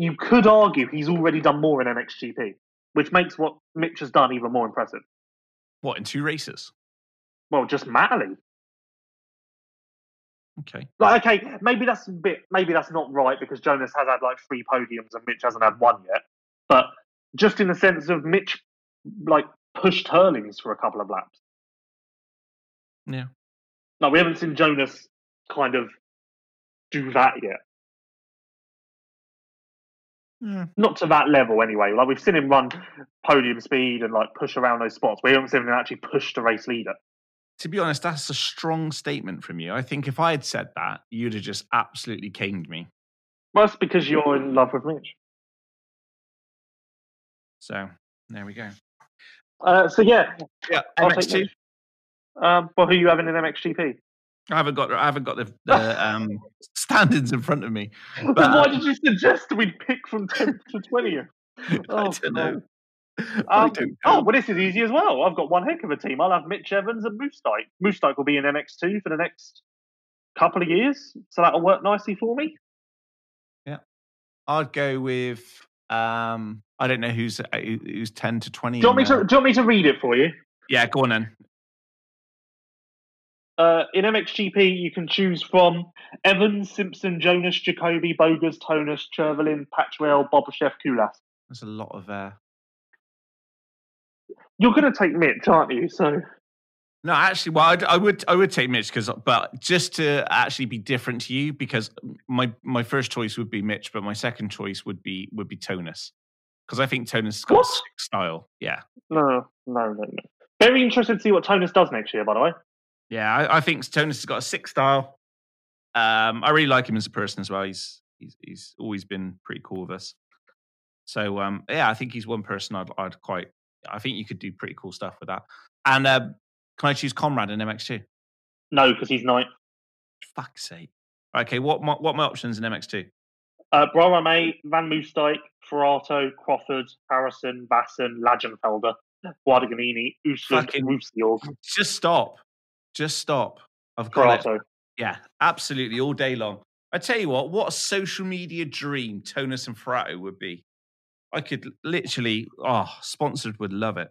you could argue he's already done more in MXGP, which makes what Mitch has done even more impressive. What, in two races? Well, just Matterly. Okay. Like, okay, maybe that's not right because Jonas has had like 3 podiums and Mitch hasn't had one yet. But just in the sense of Mitch, like, pushed Hurlings for a couple of laps. Yeah. No, we haven't seen Jonas kind of do that yet. Yeah. Not to that level, anyway. Like, we've seen him run podium speed and, like, push around those spots. We haven't seen him actually push the race leader. To be honest, that's a strong statement from you. I think if I had said that, you'd have just absolutely caned me. Well, that's because you're in love with Mitch. So, there we go. Yeah, MX2. Well, who are you having in MXGP? I haven't got the standings in front of me. But, then why did you suggest we'd pick from 10th to 20th? I don't know. Oh, well, this is easy as well. I've got one heck of a team. I'll have Mitch Evans and Moose Dyke. Moose Dyke will be in MX2 for the next couple of years, so that'll work nicely for me. Yeah, I'd go with. I don't know who's 10 to 20. Do you want me to read it for you? Yeah, go on then. In MXGP, you can choose from Evans, Simpson, Jonas, Jacoby, Bogas, Tonas, Chervelin, Patchwell, Bobashev, Kulas. There's a lot of... You're going to take Mitch, aren't you? So... No, actually, well, I would take Mitch, but just to actually be different to you, because my first choice would be Mitch, but my second choice would be Tonas. Because I think Tonas got a sick style. Yeah. No. Very interested to see what Tonas does next year, by the way. Yeah, I think Tonas has got a sick style. I really like him as a person as well. He's always been pretty cool with us. So yeah, I think he's one person I think you could do pretty cool stuff with that. And can I choose Conrad in MX2? No, because he's ninth. Fuck's sake. Okay, what are my options in MX2? Brahma May, Van Moose Dyke, Ferrato, Crawford, Harrison, Basson, Lagenfelder, Guadagnini, Usland, Rusiel. Just stop. I've got Ferrato. It. Yeah, absolutely, all day long. I tell you what a social media dream Tonus and Ferrato would be. I could literally, Sponsored would love it.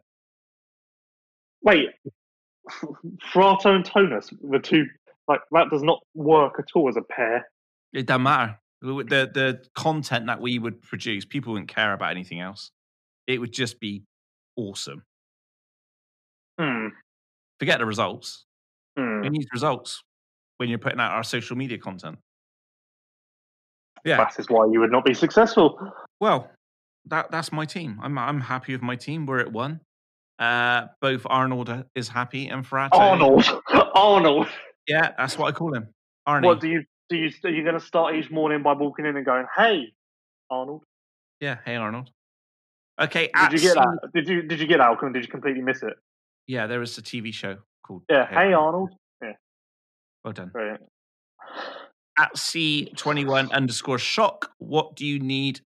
Wait, Ferrato and Tonus, the two, like, that does not work at all as a pair. It doesn't matter. The content that we would produce, people wouldn't care about anything else. It would just be awesome. Forget the results. We need results when you're putting out our social media content. Yeah, that is why you would not be successful. Well, that's my team. I'm happy with my team. We're at one. Both Arnold is happy and Ferrato. Arnold. Yeah, that's what I call him. Arnie. What do? Are you going to start each morning by walking in and going, "Hey, Arnold"? Yeah, hey, Arnold. Okay. Did you get that? Did you get that? Did you completely miss it? Yeah, there is a TV show called. Yeah, Hey Arnold. Yeah. Well done. Brilliant. At C21_shock, what do you need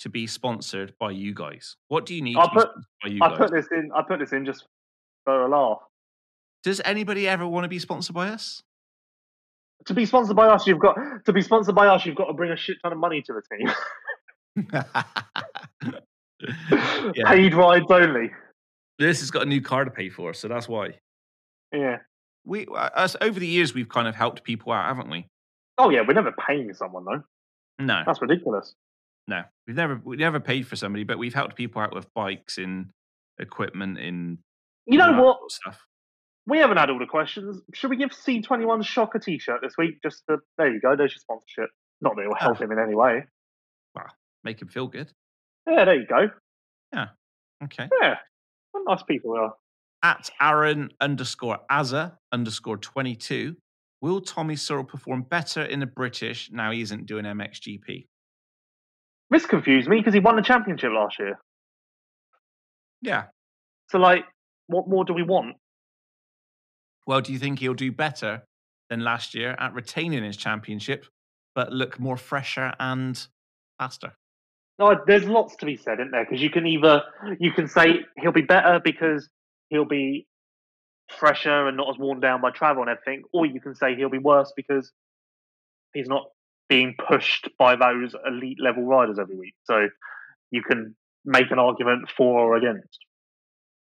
to be sponsored by you guys? What do you need to be sponsored by you guys? I put this in just for a laugh. Does anybody ever want to be sponsored by us? To be sponsored by us, you've got to bring a shit ton of money to the team. Yeah. Paid rides only. This has got a new car to pay for, so that's why. Yeah. Us over the years, we've kind of helped people out, haven't we? Oh yeah, we're never paying someone though. No, that's ridiculous. No, we've never paid for somebody, but we've helped people out with bikes and equipment in. You know what? Stuff. We haven't had all the questions. Should we give C21 Shock a T-shirt this week? There you go. There's your sponsorship. Not that it will help him in any way. Well, make him feel good. Yeah, there you go. Yeah. Okay. Yeah. What nice people we are. At Aaron_Azza_22. Will Tommy Searle perform better in the British now he isn't doing MXGP? This confused me because he won the championship last year. Yeah. So, like, what more do we want? Well, do you think he'll do better than last year at retaining his championship, but look more fresher and faster? No, there's lots to be said, isn't there? Because you can say he'll be better because he'll be fresher and not as worn down by travel and everything, or you can say he'll be worse because he's not being pushed by those elite level riders every week. So you can make an argument for or against.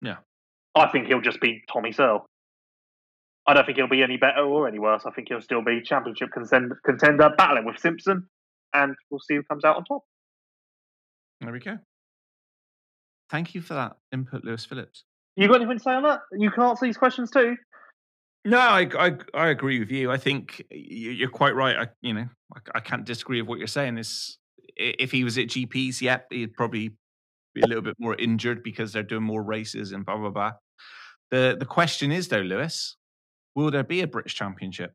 Yeah. I think he'll just be Tommy Searle. I don't think he'll be any better or any worse. I think he'll still be championship contender, battling with Simpson, and we'll see who comes out on top. There we go. Thank you for that input, Lewis Phillips. You got anything to say on that? You can answer these questions too. No, I agree with you. I think you're quite right. I can't disagree with what you're saying. If he was at GPs, yep, he'd probably be a little bit more injured because they're doing more races and blah, blah, blah. The question is, though, Lewis, will there be a British Championship?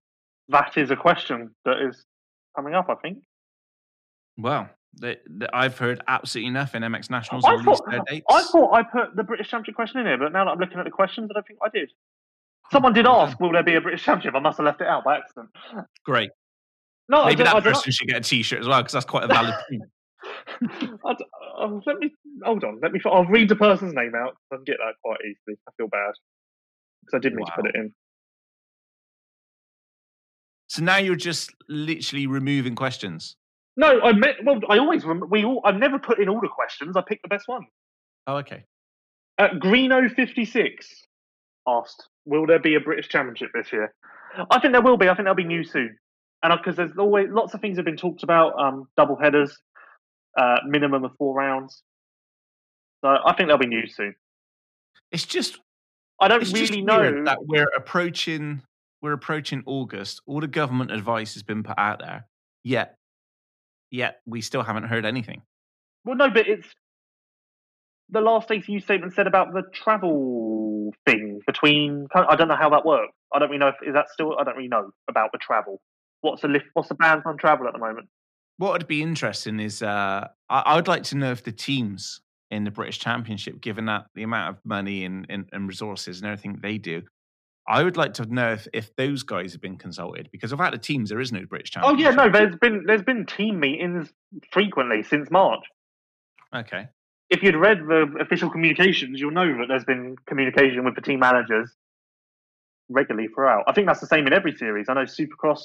That is a question that is coming up, I think. Well, I've heard absolutely nothing. MX Nationals released their dates. I thought I put the British Championship question in here, but now that I'm looking at the questions, I don't think I did. Someone did ask, will there be a British Championship? I must have left it out by accident. Great. No, maybe that person should get a T-shirt as well, because that's quite a valid thing. Hold on, I'll read the person's name out. I can get that quite easily. I feel bad, because I did need to put it in. So now you're just literally removing questions? No, I've never put in all the questions. I picked the best one. Oh, okay. Greeno56 asked, will there be a British Championship this year? I think there will be. I think there'll be new soon. And because there's always lots of things have been talked about, double headers, minimum of 4 rounds. So I think there'll be new soon. I don't really know that we're approaching August. All the government advice has been put out there. Yet we still haven't heard anything. Well, no, but it's the last ACU statement said about the travel thing between. I don't know how that works. I don't really know if is that still. I don't really know about the travel. What's the ban on travel at the moment? What would be interesting is I would like to know if the teams in the British Championship, given that the amount of money and resources and everything they do, I would like to know if those guys have been consulted, because without the teams, there is no British Championship. Oh yeah, no, there's been team meetings frequently since March. Okay. If you'd read the official communications, you'll know that there's been communication with the team managers regularly throughout. I think that's the same in every series. I know Supercross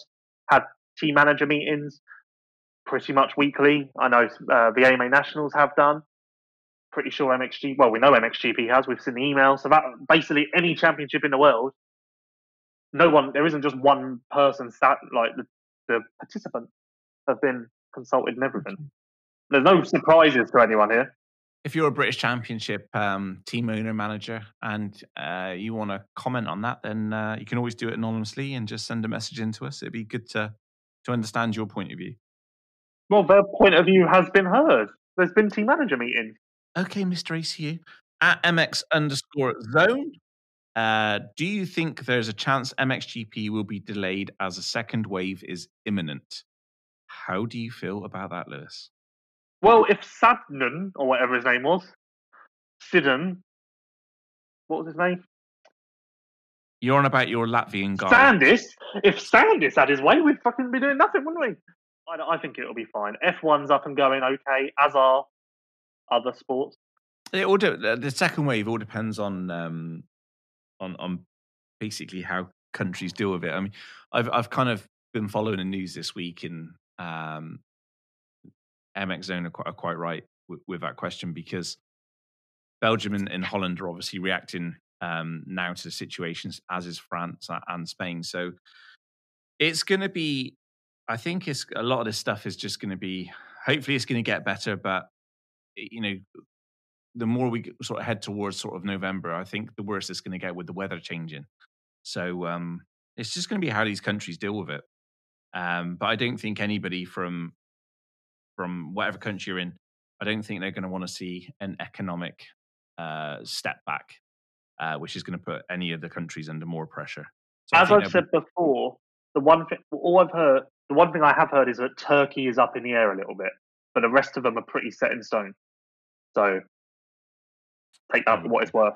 had team manager meetings pretty much weekly. I know the AMA Nationals have done. Pretty sure MXGP. Well, we know MXGP has. We've seen the email. So that basically any championship in the world. No one, there isn't just one person sat, like the participants have been consulted and everything. There's no surprises to anyone here. If you're a British Championship team owner, manager, and you want to comment on that, then you can always do it anonymously and just send a message in to us. It'd be good to understand your point of view. Well, their point of view has been heard. There's been team manager meetings. Okay, Mr. ACU. At MX_zone. Do you think there's a chance MXGP will be delayed as a second wave is imminent? How do you feel about that, Lewis? Well, if Sadnan, or whatever his name was, what was his name? You're on about your Latvian guy. Sandis. If Sandis had his way, we'd fucking be doing nothing, wouldn't we? I think it'll be fine. F1's up and going okay, as are other sports. It all the second wave all depends on basically how countries deal with it. I mean, I've kind of been following the news this week, and MX Zone are quite right with that question, because Belgium and Holland are obviously reacting now to the situations, as is France and Spain. So it's going to be, I think it's a lot of this stuff is just going to be, hopefully it's going to get better, but you know, the more we sort of head towards sort of November, I think the worse it's going to get with the weather changing. So it's just going to be how these countries deal with it. But I don't think anybody from whatever country you're in, I don't think they're going to want to see an economic step back, which is going to put any of the countries under more pressure. So as I've said before, the one thing I have heard is that Turkey is up in the air a little bit, but the rest of them are pretty set in stone. So take that for what it's worth.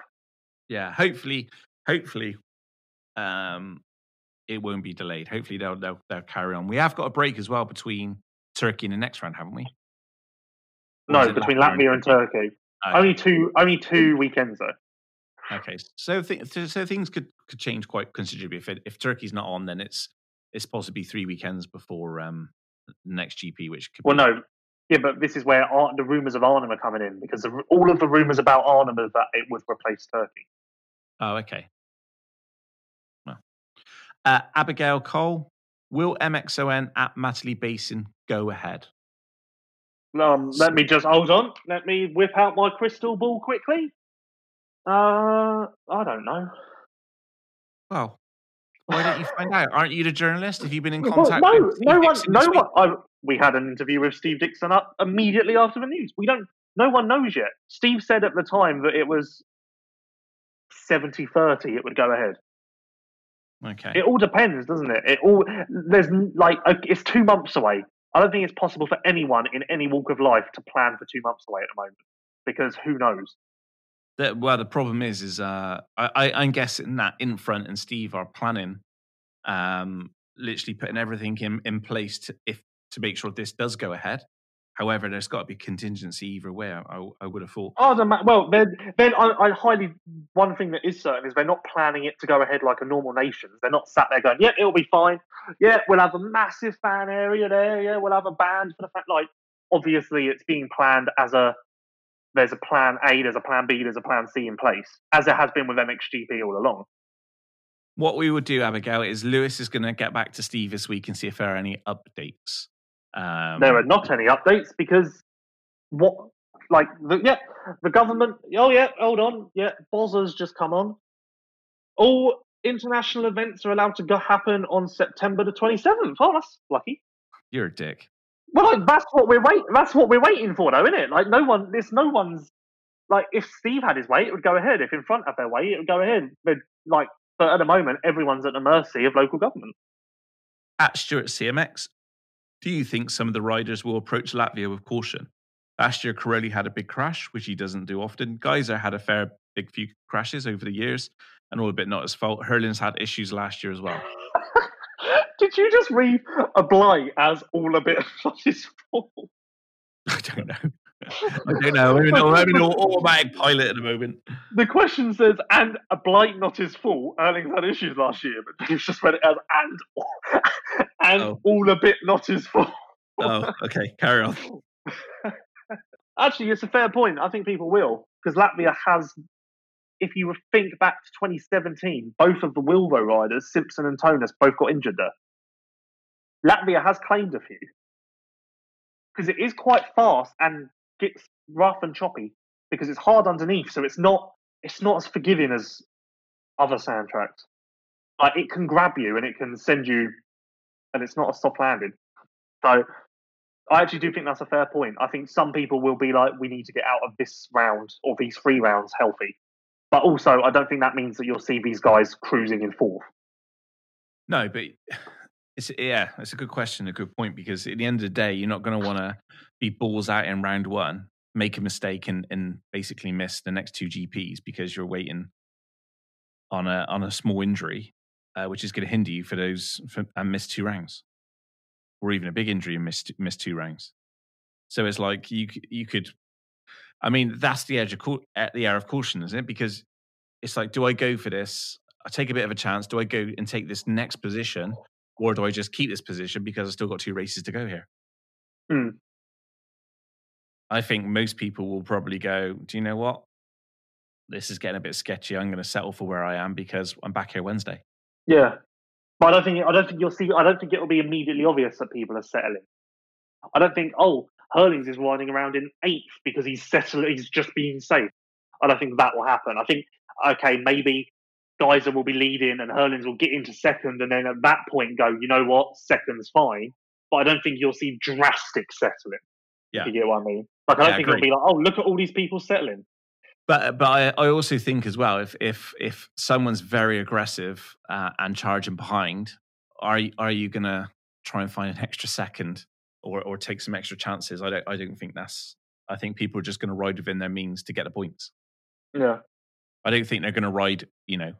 Yeah, hopefully, it won't be delayed. Hopefully, they'll carry on. We have got a break as well between Turkey and the next round, haven't we? No, between Latvia and Turkey. Okay. Only two weekends though. Okay, so things could change quite considerably. If Turkey's not on, then it's possibly 3 weekends before next GP, which could. Well, no. Yeah, but this is where the rumours of Arnhem are coming in, because all of the rumours about Arnhem is that it would replace Turkey. Oh, okay. Well, Abigail Cole, will MXON at Matterley Basin go ahead? Let me just hold on. Let me whip out my crystal ball quickly. I don't know. Well, why don't you find out? Aren't you the journalist? Have you been in contact with Steve Dixon? We had an interview with Steve Dixon up immediately after the news. No one knows yet. Steve said at the time that it was 70-30, it would go ahead. Okay. It all depends, doesn't it? It's 2 months away. I don't think it's possible for anyone in any walk of life to plan for 2 months away at the moment, because who knows? The problem is I'm guessing that Infront and Steve are planning, literally putting everything in place to make sure this does go ahead. However, there's got to be contingency either way, I would have thought. One thing that is certain is they're not planning it to go ahead like a normal nations. They're not sat there going, yeah, it'll be fine. Yeah, we'll have a massive fan area there. Yeah, we'll have a band for the fact. Like, obviously, it's being planned as there's a plan A, there's a plan B, there's a plan C in place, as it has been with MXGP all along. What we would do, Abigail, is Lewis is going to get back to Steve this week and see if there are any updates. There are not any updates, because the government. Oh yeah, hold on. Yeah, Bozza's just come on. All international events are allowed to happen on September the 27th. Oh, that's lucky. You're a dick. Well, that's what we're waiting for, though, isn't it? Like, if Steve had his way, it would go ahead. If Infront had their way, it would go ahead. But at the moment, everyone's at the mercy of local government. At Stuart CMX. Do you think some of the riders will approach Latvia with caution? Last year, Corelli had a big crash, which he doesn't do often. Geyser had a fair big few crashes over the years, and all a bit not his fault. Hurlings had issues last year as well. Did you just read a blight as all a bit not his fault? I don't know. We're in an automatic pilot at the moment. The question says, and a blight not his fault. Hurlings had issues last year, but you've just read it as all a bit not his fault. Oh, okay. Carry on. Actually, it's a fair point. I think people will, because Latvia has, if you think back to 2017, both of the Wilvo riders, Simpson and Tonas, both got injured there. Latvia has claimed a few. Because it is quite fast and gets rough and choppy, because it's hard underneath, so it's not as forgiving as other sand tracks. Like, it can grab you and it can send you, and it's not a soft landing. So I actually do think that's a fair point. I think some people will be like, we need to get out of this round or these three rounds healthy. But also, I don't think that means that you'll see these guys cruising in fourth. No, but it's a good question, a good point, because at the end of the day, you're not going to want to be balls out in round one, make a mistake and basically miss the next two GPs because you're waiting on a small injury, which is going to hinder you for those and miss two rounds. Or even a big injury and missed two rounds. So it's like you could, I mean, that's the edge at the air of caution, isn't it? Because it's like, do I go for this? I take a bit of a chance. Do I go and take this next position, or do I just keep this position because I've still got two races to go here? Mm. I think most people will probably go, do you know what? This is getting a bit sketchy. I'm going to settle for where I am because I'm back here Wednesday. Yeah. But I don't think you'll see. I don't think it'll be immediately obvious that people are settling. I don't think, Hurlings is riding around in eighth because he's settling. He's just being safe. I don't think that will happen. I think, okay, maybe Geyser will be leading and Hurlings will get into second, and then at that point go, you know what, second's fine. But I don't think you'll see drastic settling. Yeah, if you get what I mean. Like, I don't think it'll be like, oh, look at all these people settling. But I also think as well, if someone's very aggressive and charging behind, are you gonna try and find an extra second or take some extra chances? I don't think that's. I think people are just gonna ride within their means to get the points. Yeah. I don't think they're gonna ride, an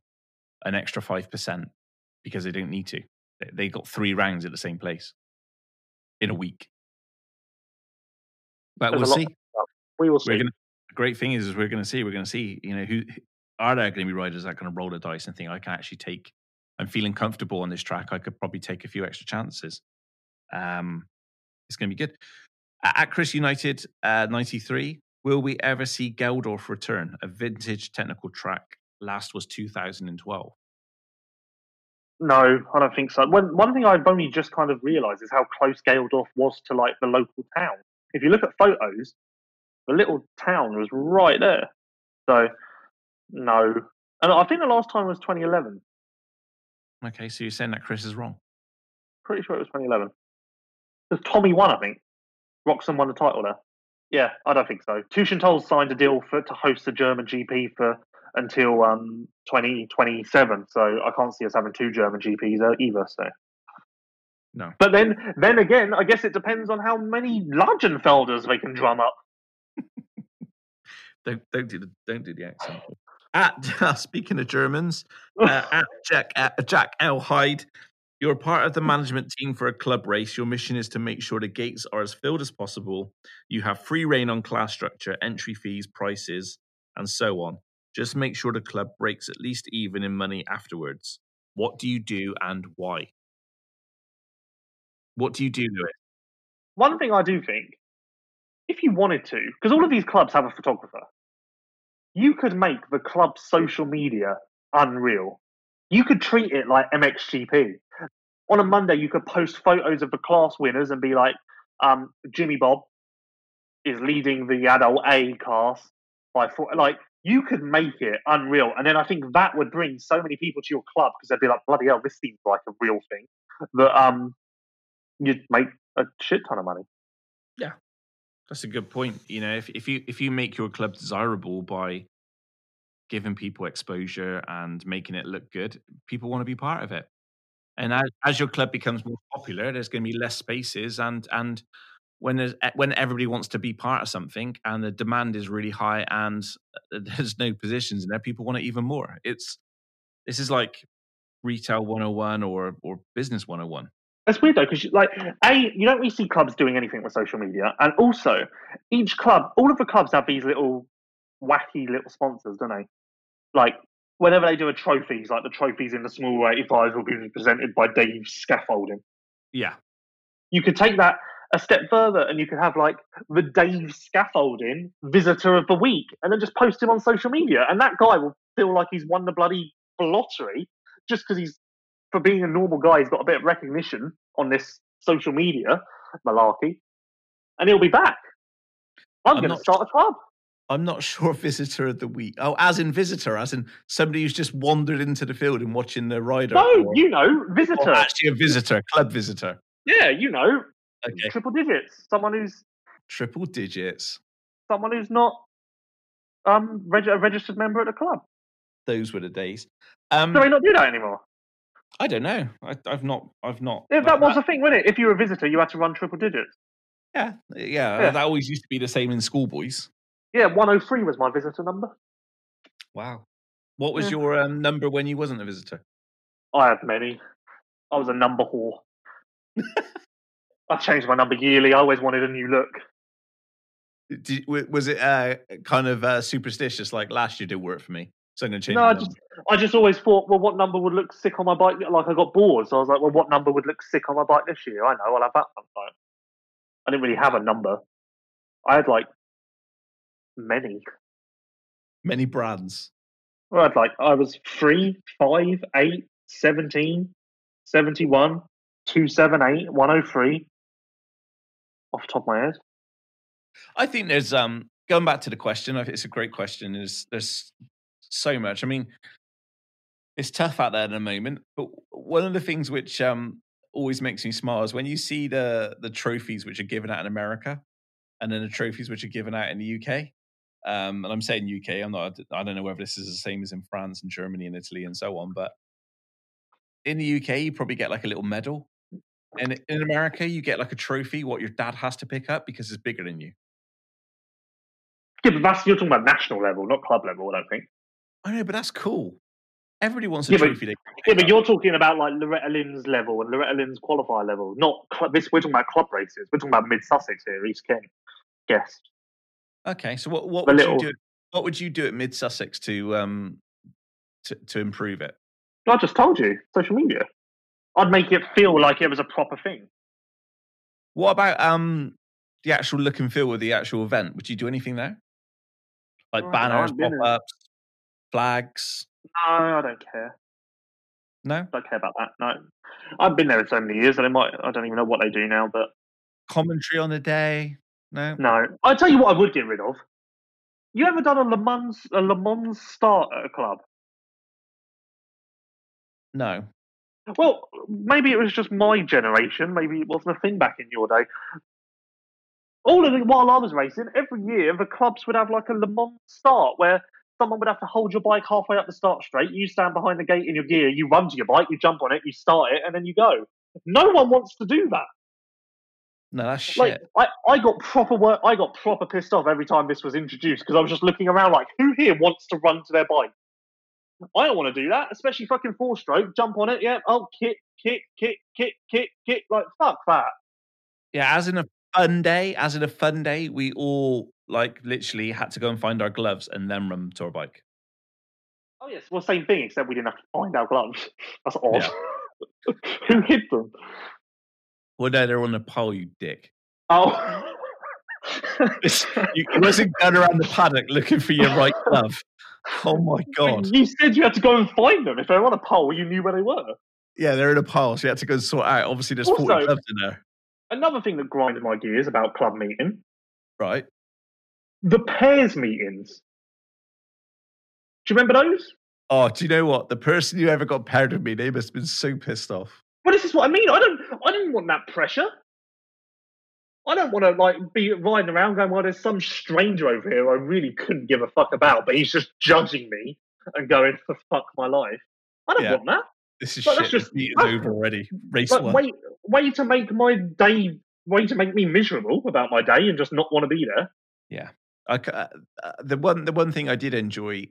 extra 5% because they don't need to. They got three rounds at the same place in a week. But we'll see. We will see. Great thing is we're going to see who are there going to be riders that are going to roll the dice and think, I can actually take, I'm feeling comfortable on this track, I could probably take a few extra chances. It's going to be good. At Chris United 93, will we ever see Geldorf return? A vintage technical track, last was 2012. No, I don't think so. One thing I've only just kind of realised is how close Geldorf was to like the local town. If you look at photos, the little town was right there. So, no. And I think the last time was 2011. Okay, so you're saying that Chris is wrong? Pretty sure it was 2011. Because Tommy won, I think. Roxon won the title there. Yeah, I don't think so. Tushin Toll signed a deal to host the German GP until 2027. So I can't see us having two German GPs either, so... No. But then again, I guess it depends on how many Lagenfelders they can drum up. Don't do the accent. Speaking of Germans, at Jack L. Hyde, you're part of the management team for a club race. Your mission is to make sure the gates are as filled as possible. You have free reign on class structure, entry fees, prices, and so on. Just make sure the club breaks at least even in money afterwards. What do you do and why? What do you do, Lewis? One thing I do think, if you wanted to, because all of these clubs have a photographer, you could make the club's social media unreal. You could treat it like MXGP. On a Monday, you could post photos of the class winners and be like, Jimmy Bob is leading the adult A class by four. Like, you could make it unreal. And then I think that would bring so many people to your club because they'd be like, bloody hell, this seems like a real thing. That you'd make a shit ton of money. Yeah. That's a good point. If you make your club desirable by giving people exposure and making it look good, people want to be part of it. And as your club becomes more popular, there's going to be less spaces. And when everybody wants to be part of something and the demand is really high and there's no positions in there, people want it even more. It's This is like retail 101 or business 101. That's weird though, because like, A, you don't really see clubs doing anything with social media, and also each club, all of the clubs have these little wacky little sponsors, don't they? Like whenever they do a trophies, like the trophies in the small 85 will be presented by Dave Scaffolding. Yeah, you could take that a step further, and you could have like the Dave Scaffolding Visitor of the Week, and then just post him on social media, and that guy will feel like he's won the bloody lottery just because he's, for being a normal guy, he's got a bit of recognition on this social media malarkey, and he'll be back. I'm going to start a club. I'm not sure Visitor of the Week. Oh, as in visitor, as in somebody who's just wandered into the field and watching the rider. No, you know, visitor. Or actually a visitor, club visitor. Yeah, you know, okay. Triple digits. Someone who's... Triple digits. Someone who's not a registered member at the club. Those were the days. Do they not do that anymore? I don't know. I've not. Yeah, that was a thing, wasn't it? If you were a visitor, you had to run triple digits. Yeah. That always used to be the same in schoolboys. Yeah, 103 was my visitor number. Wow. What was your number when you wasn't a visitor? I had many. I was a number whore. I changed my number yearly. I always wanted a new look. Was it kind of superstitious, like last year did work for me, so I'm going to change my number? I just always thought, well, what number would look sick on my bike? Like I got bored, so I was like, well, what number would look sick on my bike this year? I know, I'll have that one. I didn't really have a number. I had like many brands. Well, I'd like, I was 3, 5, 8, 17, 71, 278, 103. Off the top of my head. I think there's, going back to the question, I think it's a great question, is there's so much. I mean, it's tough out there at the moment, but one of the things which always makes me smile is when you see the trophies which are given out in America and then the trophies which are given out in the UK. And I'm saying UK, I don't know whether this is the same as in France and Germany and Italy and so on, but in the UK, you probably get like a little medal. And in America, you get like a trophy, what your dad has to pick up because it's bigger than you. Yeah, but you're talking about national level, not club level, I don't think. I know, but that's cool. Everybody wants a trophy. But you're talking about like Loretta Lynn's level and Loretta Lynn's qualifier level, not club. We're talking about club races. We're talking about Mid-Sussex here, East Kent. Yes. Okay, so what would you do at Mid-Sussex to improve it? I just told you, social media. I'd make it feel like it was a proper thing. What about the actual look and feel of the actual event? Would you do anything there? Like banners, pop-ups, flags? No, I don't care. No? I don't care about that, no. I've been there in so many years that I don't even know what they do now, but... Commentary on the day... No. I'll tell you what I would get rid of. You ever done a Le Mans start at a club? No. Well, maybe it was just my generation. Maybe it wasn't a thing back in your day. While I was racing, every year the clubs would have like a Le Mans start where someone would have to hold your bike halfway up the start straight. You stand behind the gate in your gear. You run to your bike. You jump on it. You start it, and then you go. No one wants to do that. No, that's shit. Like, I got proper pissed off every time this was introduced because I was just looking around like, who here wants to run to their bike? I don't want to do that, especially fucking 4-stroke. Jump on it, yeah. Oh, kick. Like, fuck that. Yeah, as in a fun day, we all like literally had to go and find our gloves and then run to our bike. Oh yes, well same thing except we didn't have to find our gloves. That's odd. Yeah. Who hid them? Well, no, they're on the pole, you dick. Oh. You wasn't going around the paddock looking for your right glove. Oh, my God. You said you had to go and find them. If they were on a pole, you knew where they were. Yeah, they're in a pole, so you had to go and sort out. Obviously, there's 40 clubs in there. Another thing that grinded my gears about club meeting. Right. The pairs meetings. Do you remember those? Oh, do you know what? The person who ever got paired with me, they must have been so pissed off. Well, this is what I mean. I didn't want that pressure. I don't want to like be riding around going, well, there's some stranger over here I really couldn't give a fuck about, but he's just judging me and going to fuck my life. I don't want that. This is shit. That's it's over already. Race one. Way to make my day. Way to make me miserable about my day and just not want to be there. Yeah. The one thing I did enjoy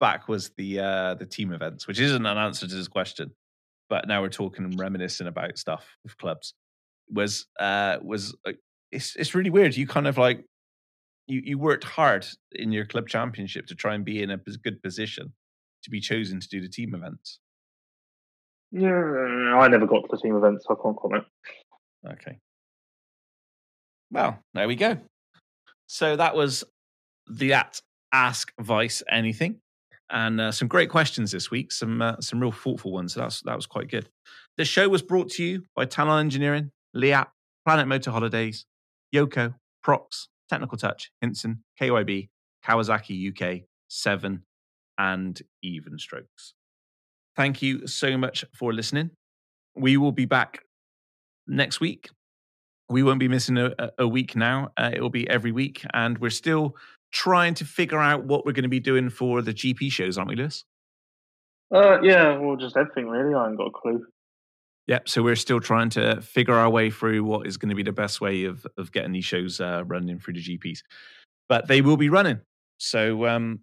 back was the team events, which isn't an answer to this question, but now we're talking and reminiscing about stuff with clubs. It's really weird. You kind of like you worked hard in your club championship to try and be in a good position to be chosen to do the team events. Yeah, I never got to the team events, so I can't comment. Okay. Well, there we go. So that was the Ask Vice Anything, and some great questions this week. Some real thoughtful ones. So that was quite good. This show was brought to you by Talon Engineering, Liap, Planet Motor Holidays, Yoko, Prox, Technical Touch, Hinson, KYB, Kawasaki UK, Seven, and Evenstrokes. Thank you so much for listening. We will be back next week. We won't be missing a week now. It will be every week, and we're still trying to figure out what we're going to be doing for the GP shows, aren't we, Lewis? Yeah, well, just everything really. I haven't got a clue. Yep, so we're still trying to figure our way through what is going to be the best way of getting these shows running through the GPs. But they will be running. So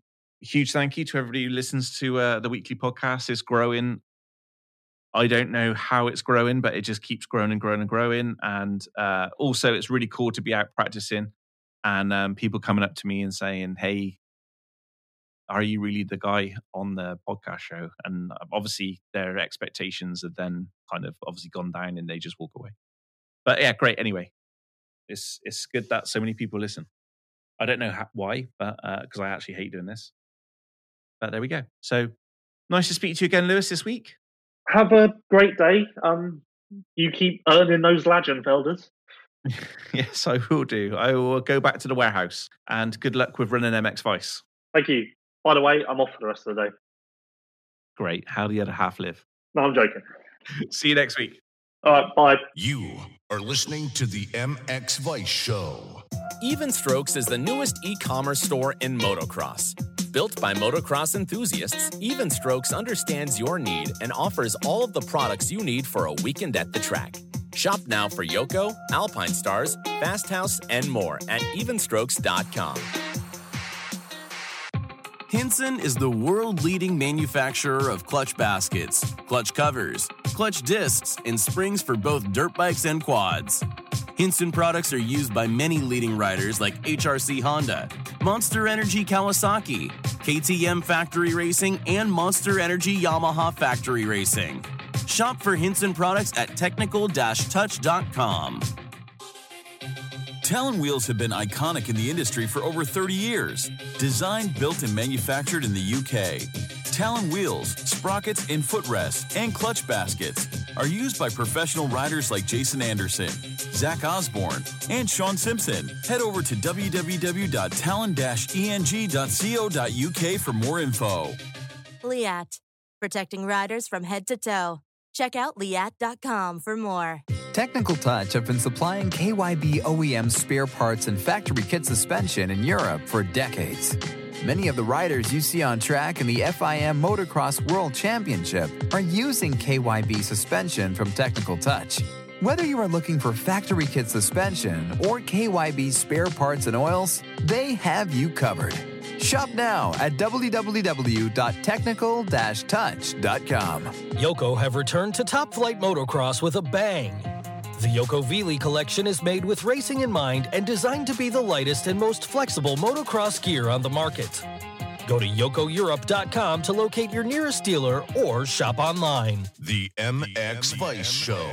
huge thank you to everybody who listens to the weekly podcast. It's growing. I don't know how it's growing, but it just keeps growing and growing and growing. And also, it's really cool to be out practicing and people coming up to me and saying, hey, are you really the guy on the podcast show? And obviously their expectations have then kind of obviously gone down and they just walk away. But yeah, great. Anyway, it's good that so many people listen. I don't know why, but because I actually hate doing this. But there we go. So nice to speak to you again, Lewis, this week. Have a great day. You keep earning those Lagenfelders. Yes, I will do. I will go back to the warehouse and good luck with running MX Vice. Thank you. By the way, I'm off for the rest of the day. Great. How do the other half live? No, I'm joking. See you next week. All right, bye. You are listening to the MX Vice Show. Evenstrokes is the newest e-commerce store in motocross. Built by motocross enthusiasts, Evenstrokes understands your need and offers all of the products you need for a weekend at the track. Shop now for Yoko, Alpine Stars, Fast House, and more at evenstrokes.com. Hinson is the world-leading manufacturer of clutch baskets, clutch covers, clutch discs, and springs for both dirt bikes and quads. Hinson products are used by many leading riders like HRC Honda, Monster Energy Kawasaki, KTM Factory Racing, and Monster Energy Yamaha Factory Racing. Shop for Hinson products at technical-touch.com. Talon wheels have been iconic in the industry for over 30 years. Designed, built, and manufactured in the UK. Talon wheels, sprockets, and footrests, and clutch baskets are used by professional riders like Jason Anderson, Zach Osborne, and Sean Simpson. Head over to www.talon-eng.co.uk for more info. Liat, protecting riders from head to toe. Check out liat.com for more. Technical Touch have been supplying KYB OEM spare parts and factory kit suspension in Europe for decades. Many of the riders you see on track in the FIM Motocross World Championship are using KYB suspension from Technical Touch. Whether you are looking for factory kit suspension or KYB spare parts and oils, they have you covered. Shop now at www.technical-touch.com. Yoko have returned to Top Flight Motocross with a bang. The Yoko Vili collection is made with racing in mind and designed to be the lightest and most flexible motocross gear on the market. Go to yokoeurope.com to locate your nearest dealer or shop online. The MX Vice Show.